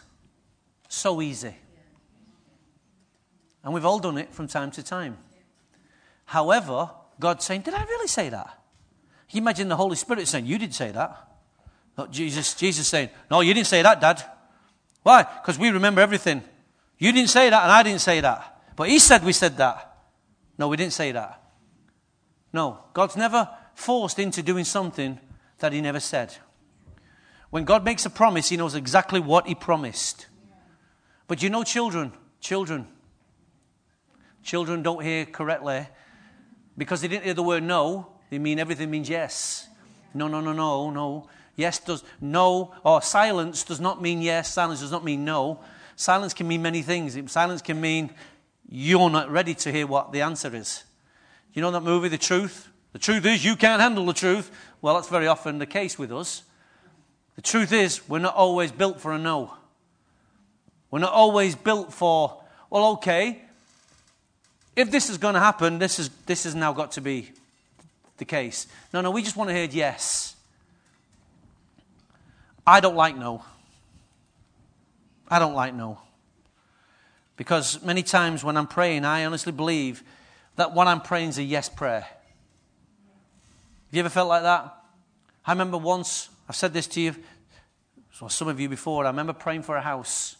so easy. And we've all done it from time to time. However, God's saying, did I really say that? You imagine the Holy Spirit saying, you did say that. Not Jesus, Jesus saying, no, you didn't say that, Dad. Why? Because we remember everything. You didn't say that and I didn't say that. But he said we said that. No, we didn't say that. No, God's never forced into doing something that he never said. When God makes a promise, he knows exactly what he promised. But you know children, children, children don't hear correctly Because they didn't hear the word no, they mean everything means yes. No, no, no, no, no. Yes does, no, or silence does not mean yes. Silence does not mean no. Silence can mean many things. Silence can mean you're not ready to hear what the answer is. You know that movie, The Truth? The truth is you can't handle the truth. Well, that's very often the case with us. The truth is we're not always built for a no. We're not always built for, well, okay, if this is going to happen, this is this has now got to be the case. No, no, we just want to hear yes. I don't like no. I don't like no. Because many times when I'm praying, I honestly believe that what I'm praying is a yes prayer. Have you ever felt like that? I remember once, I've said this to you, or some of you before, I remember praying for a house.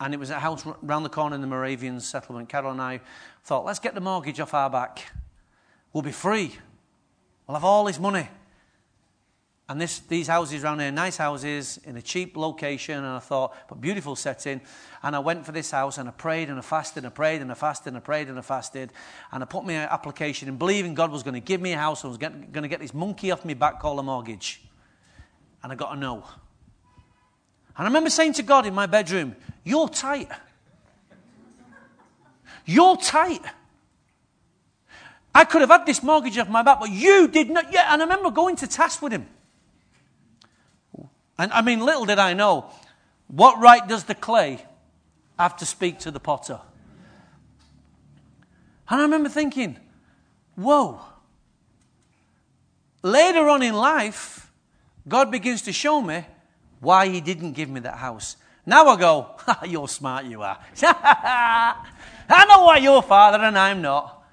And it was a house round the corner in the Moravian settlement. Carol and I thought, let's get the mortgage off our back. We'll be free. We'll have all this money. And this, these houses around here, nice houses in a cheap location, and I thought, but beautiful setting. And I went for this house, and I prayed, and I fasted, and I prayed, and I fasted, and I prayed, and I fasted. And I put my application in, believing God was going to give me a house, and was going to get this monkey off my back called a mortgage. And I got a no. And I remember saying to God in my bedroom, you're tight. You're tight. I could have had this mortgage off my back, but you did not yet. And I remember going to task with him. And I mean, little did I know, what right does the clay have to speak to the potter? And I remember thinking, whoa. Later on in life, God begins to show me why he didn't give me that house. Now I go, ha, you're smart, you are. I know why you're father and I'm not.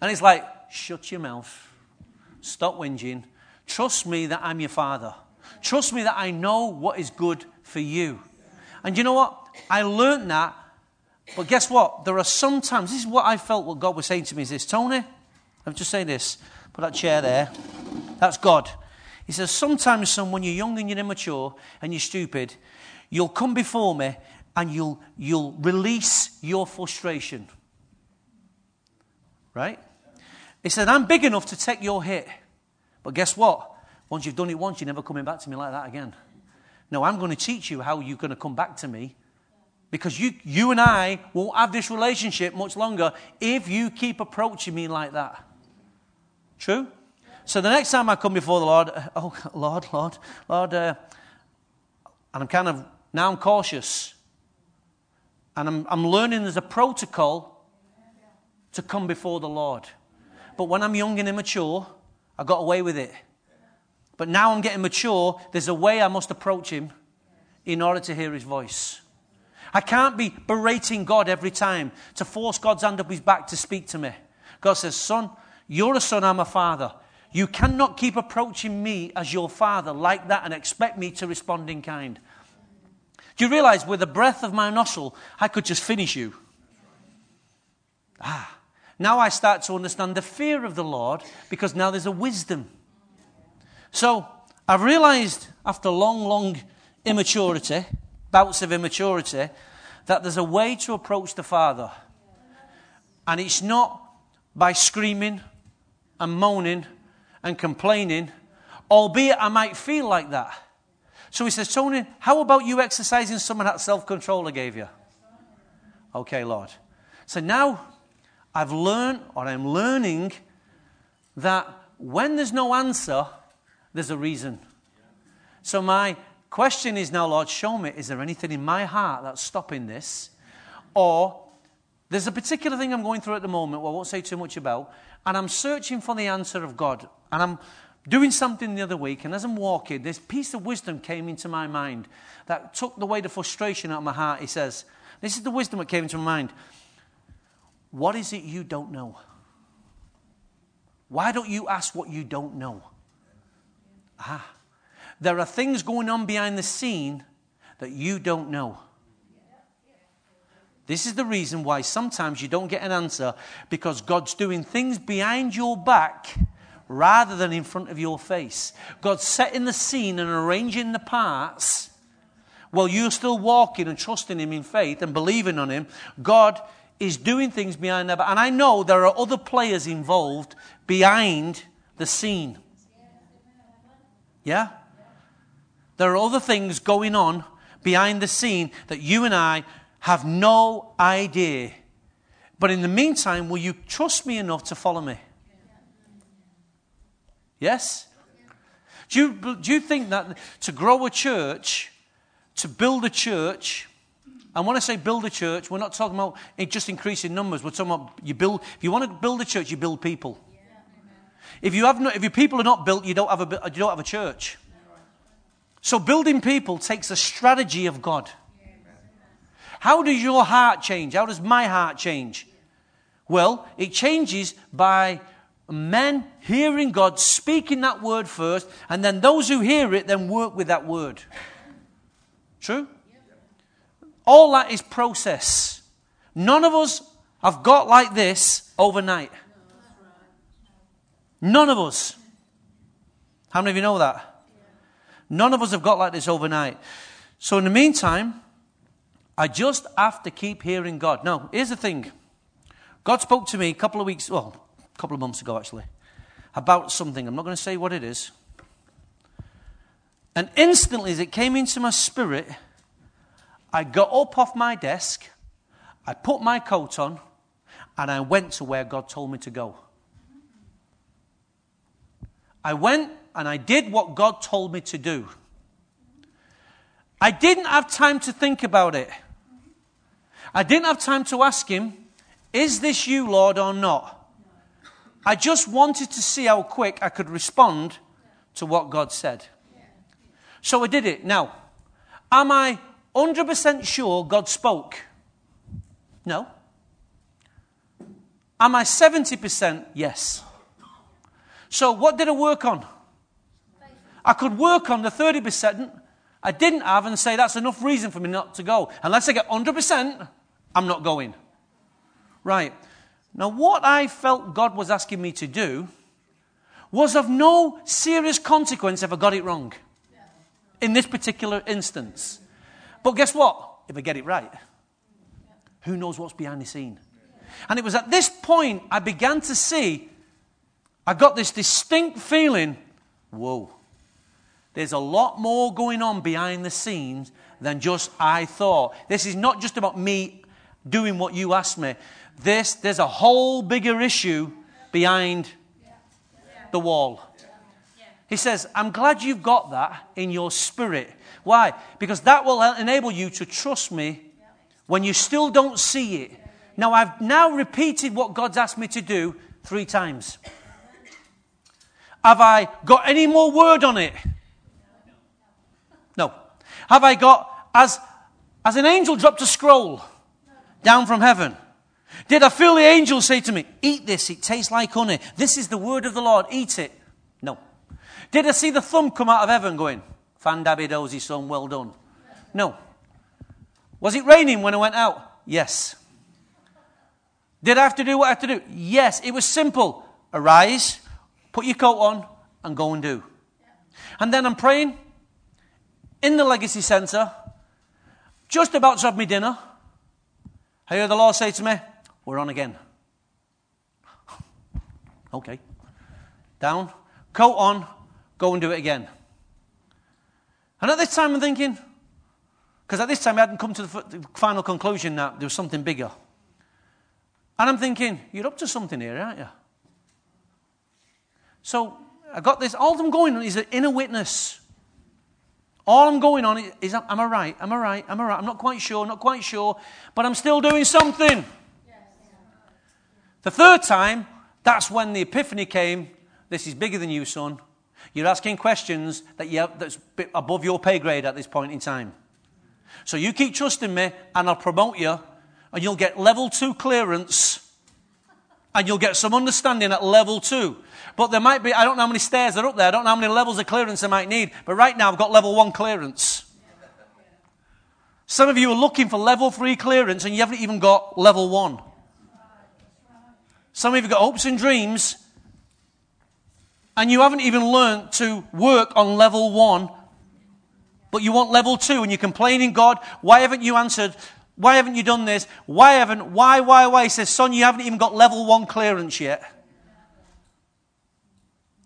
And it's like, shut your mouth. Stop whinging. Trust me that I'm your father. Trust me that I know what is good for you. And you know what? I learned that. But guess what? There are some times, this is what I felt what God was saying to me is this. Tony, I'll just say this. Put that chair there. That's God. He says, sometimes, son, when you're young and you're immature and you're stupid, you'll come before me and you'll you'll release your frustration. Right? He said, I'm big enough to take your hit. But guess what? Once you've done it once, you're never coming back to me like that again. No, I'm going to teach you how you're going to come back to me. Because you, you and I won't have this relationship much longer if you keep approaching me like that. True? So the next time I come before the Lord, oh, Lord, Lord, Lord, uh, and I'm kind of, now I'm cautious. And I'm, I'm learning there's a protocol to come before the Lord. But when I'm young and immature, I got away with it. But now I'm getting mature, there's a way I must approach him in order to hear his voice. I can't be berating God every time to force God's hand up his back to speak to me. God says, son, you're a son, I'm a father. You cannot keep approaching me as your father like that and expect me to respond in kind. Do you realize with the breath of my nostril, I could just finish you? Ah, now I start to understand the fear of the Lord because now there's a wisdom. So I've realized after long, long immaturity, bouts of immaturity, that there's a way to approach the Father. And it's not by screaming and moaning and complaining, albeit I might feel like that. So he says, Tony, how about you exercising some of that self-control I gave you? Okay, Lord. So now I've learned, or I'm learning, that when there's no answer, there's a reason. So my question is now, Lord, show me, is there anything in my heart that's stopping this? Or there's a particular thing I'm going through at the moment, well, I won't say too much about, and I'm searching for the answer of God. And I'm doing something the other week, and as I'm walking, this piece of wisdom came into my mind that took the weight of frustration out of my heart. He says, this is the wisdom that came into my mind. What is it you don't know? Why don't you ask what you don't know? Ah, there are things going on behind the scene that you don't know. This is the reason why sometimes you don't get an answer, because God's doing things behind your back rather than in front of your face. God's setting the scene and arranging the parts while you're still walking and trusting him in faith and believing on him. God is doing things behind that. And I know there are other players involved behind the scene. Yeah? There are other things going on behind the scene that you and I have no idea. But in the meantime, will you trust me enough to follow me? Yes? Do you, do you think that to grow a church, to build a church, and when I say build a church, we're not talking about just increasing numbers. We're talking about you build. If you want to build a church, you build people. If you have no, if your people are not built, you don't have a you don't have a church. So building people takes a strategy of God. How does your heart change? How does my heart change? Well, it changes by men hearing God, speaking that word first, and then those who hear it then work with that word. True? All that is process. None of us have got like this overnight. None of us. How many of you know that? None of us have got like this overnight. So in the meantime, I just have to keep hearing God. Now, here's the thing. God spoke to me a couple of weeks, well, a couple of months ago actually, about something. I'm not going to say what it is. And instantly as it came into my spirit, I got up off my desk, I put my coat on, and I went to where God told me to go. I went and I did what God told me to do. I didn't have time to think about it. I didn't have time to ask him, is this you, Lord, or not? I just wanted to see how quick I could respond to what God said. So I did it. Now, am I one hundred percent sure God spoke? No. Am I seventy percent? Yes. So what did I work on? I could work on the thirty percent I didn't have and say that's enough reason for me not to go. Unless I get one hundred percent, I'm not going. Right. Now, what I felt God was asking me to do was of no serious consequence if I got it wrong in this particular instance. But guess what? If I get it right, who knows what's behind the scene? And it was at this point I began to see, I got this distinct feeling, whoa, there's a lot more going on behind the scenes than just I thought. This is not just about me doing what you asked me. This, there's a whole bigger issue behind the wall. He says, I'm glad you've got that in your spirit. Why? Because that will enable you to trust me when you still don't see it. Now, I've now repeated what God's asked me to do three times. Have I got any more word on it? No. Have I got, as, as an angel dropped a scroll down from heaven, did I feel the angel say to me, eat this, it tastes like honey. This is the word of the Lord, eat it. No. Did I see the thumb come out of heaven going, Fan Dabidosi, son, well done. No. Was it raining when I went out? Yes. Did I have to do what I had to do? Yes. It was simple. Arise. Put your coat on and go and do. And then I'm praying in the Legacy Centre, just about to have my dinner. I heard the Lord say to me, we're on again. Okay. Down, coat on, go and do it again. And at this time I'm thinking, because at this time I hadn't come to the, f- the final conclusion that there was something bigger. And I'm thinking, you're up to something here, aren't you? So I got this, all I'm going on is an inner witness. All I'm going on is, am I right? Am I right? Am I right? I'm not quite sure, not quite sure, but I'm still doing something. The third time, that's when the epiphany came. This is bigger than you, son. You're asking questions that you have, that's above your pay grade at this point in time. So you keep trusting me and I'll promote you and you'll get level two clearance. And you'll get some understanding at level two. But there might be, I don't know how many stairs are up there. I don't know how many levels of clearance I might need. But right now I've got level one clearance. Some of you are looking for level three clearance and you haven't even got level one. Some of you have got hopes and dreams and you haven't even learned to work on level one. But you want level two and you're complaining, God, why haven't you answered Why haven't you done this? Why haven't? Why, why, why? He says, son, you haven't even got level one clearance yet.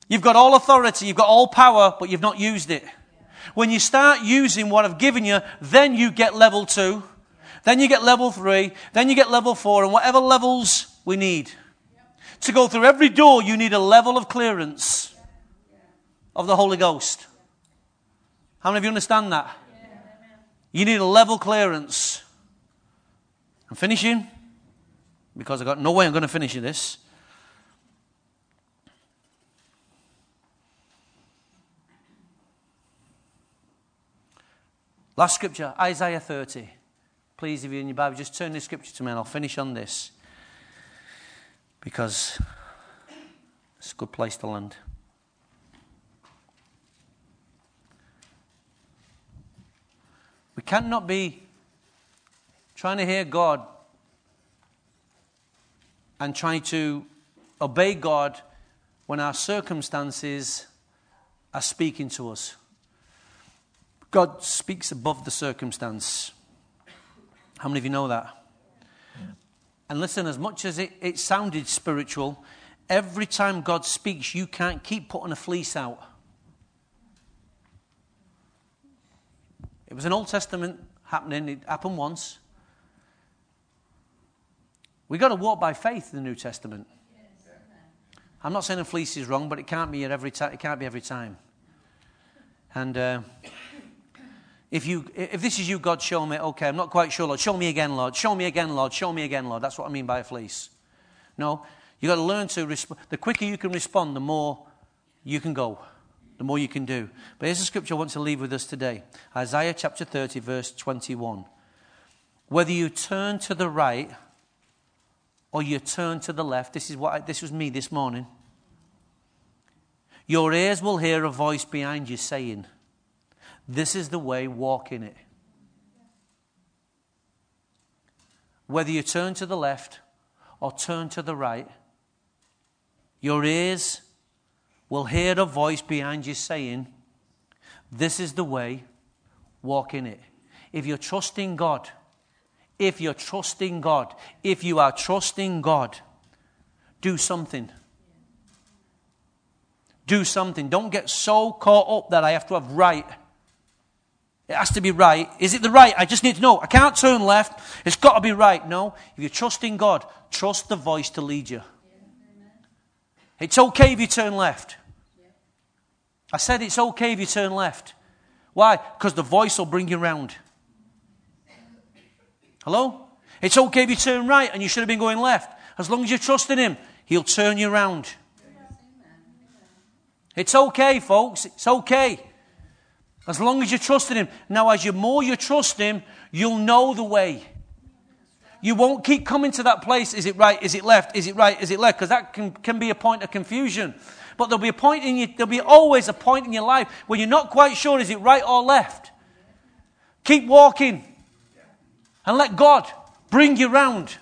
You've got all authority, you've got all power, but you've not used it. When you start using what I've given you, then you get level two, then you get level three, then you get level four, and whatever levels we need. To go through every door, you need a level of clearance of the Holy Ghost. How many of you understand that? You need a level clearance. I'm finishing, because I've got no way I'm going to finish this. Last scripture, Isaiah thirty. Please, if you're in your Bible, just turn this scripture to me and I'll finish on this, because it's a good place to land. We cannot be trying to hear God and trying to obey God when our circumstances are speaking to us. God speaks above the circumstance. How many of you know that? And listen, as much as it, it sounded spiritual, every time God speaks, you can't keep putting a fleece out. It was an Old Testament happening. It happened once. We got to walk by faith in the New Testament. I'm not saying a fleece is wrong, but it can't be at every time. It can't be every time. And Uh, If you, if this is you, God, show me. Okay, I'm not quite sure, Lord. Show me again, Lord. Show me again, Lord. Show me again, Lord. That's what I mean by a fleece. No, you got to learn to respond. The quicker you can respond, the more you can go, the more you can do. But here's the scripture I want to leave with us today. Isaiah chapter thirty, verse twenty-one. Whether you turn to the right or you turn to the left, this is what I, this was me this morning. Your ears will hear a voice behind you saying, this is the way, walk in it. Whether you turn to the left or turn to the right, your ears will hear a voice behind you saying, this is the way, walk in it. If you're trusting God, if you're trusting God, if you are trusting God, do something. Do something. Don't get so caught up that I have to have right. It has to be right. Is it the right? I just need to know. I can't turn left. It's got to be right. No. If you're trusting God, trust the voice to lead you. It's okay if you turn left. I said it's okay if you turn left. Why? Because the voice will bring you round. Hello? It's okay if you turn right and you should have been going left. As long as you're trusting Him, He'll turn you round. It's okay, folks. It's okay. As long as you trust in Him. Now, as you more you trust Him, you'll know the way. You won't keep coming to that place. Is it right? Is it left? Is it right? Is it left? Because that can, can be a point of confusion. But there'll be a point in you, there'll be always a point in your life when you're not quite sure, is it right or left? Keep walking. And let God bring you round.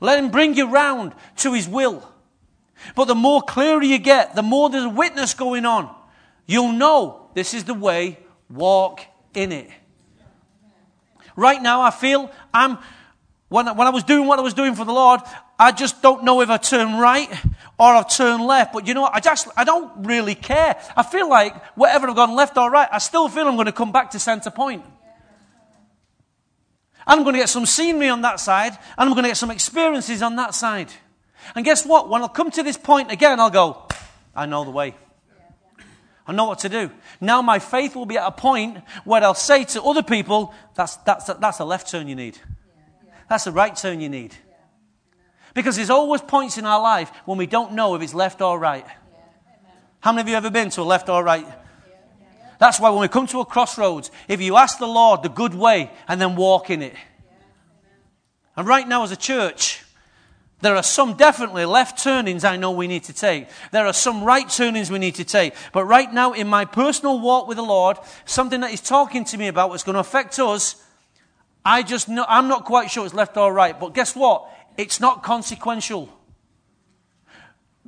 Let Him bring you round to His will. But the more clearer you get, the more there's a witness going on. You'll know this is the way, walk in it. Right now, I feel I'm, when I, when I was doing what I was doing for the Lord, I just don't know if I turn right or I turn left. But you know what? I just, I don't really care. I feel like whatever I've gone left or right, I still feel I'm going to come back to center point. I'm going to get some scenery on that side, and I'm going to get some experiences on that side. And guess what? When I come to this point again, I'll go, I know the way. I know what to do. Now my faith will be at a point where I'll say to other people, that's that's that's a left turn you need. That's a right turn you need. Because there's always points in our life when we don't know if it's left or right. How many of you have ever been to a left or right? That's why when we come to a crossroads, if you ask the Lord the good way and then walk in it. And right now as a church, there are some definitely left turnings I know we need to take. There are some right turnings we need to take. But right now, in my personal walk with the Lord, something that He's talking to me about that's going to affect us, I just know, I'm not quite sure it's left or right. But guess what? It's not consequential.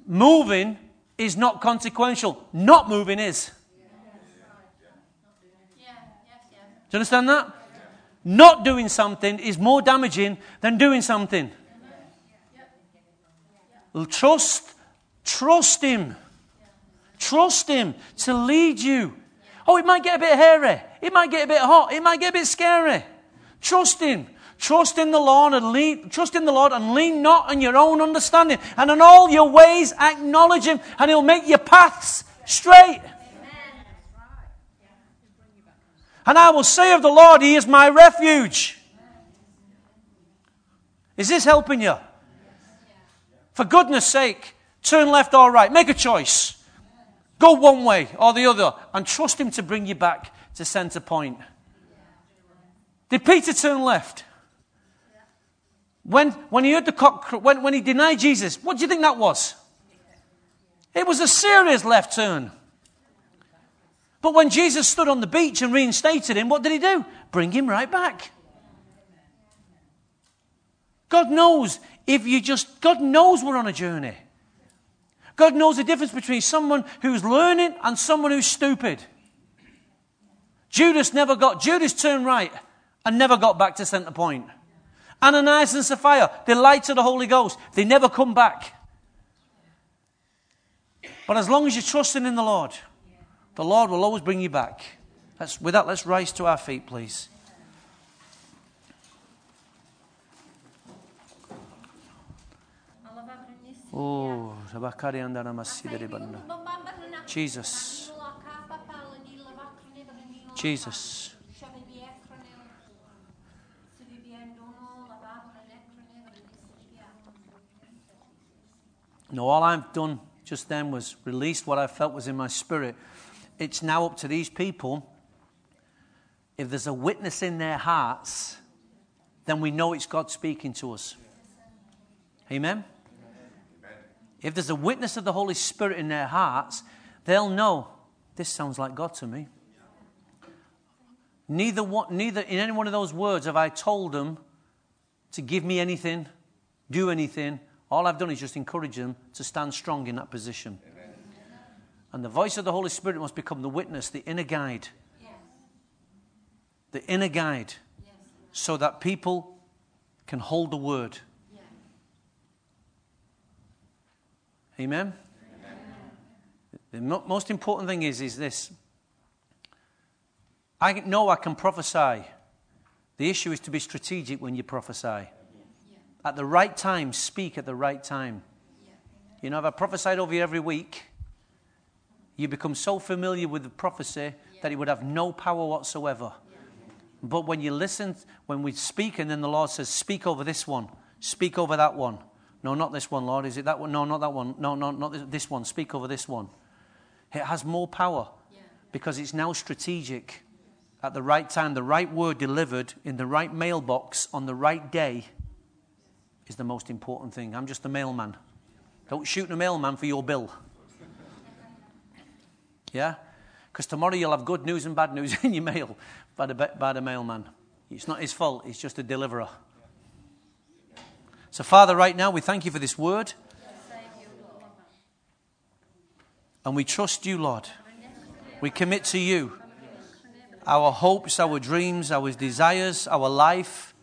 Moving is not consequential. Not moving is. Do you understand that? not doing something is more damaging than doing something. Trust, trust Him. Trust Him to lead you. Oh, it might get a bit hairy. It might get a bit hot. It might get a bit scary. Trust Him. Trust in the Lord and lean, trust in the Lord and lean not on your own understanding. And in all your ways acknowledge Him, and He'll make your paths straight. And I will say of the Lord, He is my refuge. Is this helping you? For goodness sake, turn left or right. Make a choice. Go one way or the other, and trust Him to bring you back to center point. Did Peter turn left? When, when he heard the cock crow, when, when he denied Jesus, what do you think that was? It was a serious left turn. But when Jesus stood on the beach and reinstated him, what did he do? Bring him right back. God knows if you just, God knows we're on a journey. God knows the difference between someone who's learning and someone who's stupid. Judas never got, Judas turned right and never got back to center point. Ananias and Sapphira, they lied to the Holy Ghost. They never come back. But as long as you're trusting in the Lord, the Lord will always bring you back. Let's, with that, let's rise to our feet, please. Oh, Jesus. Jesus. No, all I've done just then was released what I felt was in my spirit. It's now up to these people. If there's a witness in their hearts, then we know it's God speaking to us. Amen? Amen. If there's a witness of the Holy Spirit in their hearts, they'll know, this sounds like God to me. Neither one, neither in any one of those words have I told them to give me anything, do anything. All I've done is just encourage them to stand strong in that position. And the voice of the Holy Spirit must become the witness, the inner guide. Yes. The inner guide. Yes. So that people can hold the word. Yes. Amen? Amen? The mo- most important thing is, is this. I know I can prophesy. The issue is to be strategic when you prophesy. Yes. At the right time, speak at the right time. Yes. You know, if I prophesied over you every week, you become so familiar with the prophecy that it would have no power whatsoever. But when you listen, when we speak, and then the Lord says, speak over this one. Speak over that one. No, not this one, Lord. Is it that one? No, not that one. No, no, not this one. Speak over this one. It has more power because it's now strategic. At the right time, the right word delivered in the right mailbox on the right day is the most important thing. I'm just the mailman. Don't shoot the mailman for your bill. Yeah? Because tomorrow you'll have good news and bad news in your mail by the, by the mailman. It's not his fault. It's just a deliverer. So, Father, right now, we thank you for this word. And we trust you, Lord. We commit to you our hopes, our dreams, our desires, our life.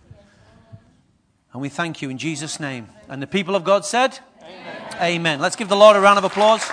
And we thank you in Jesus' name. And the people of God said, Amen. Amen. Let's give the Lord a round of applause.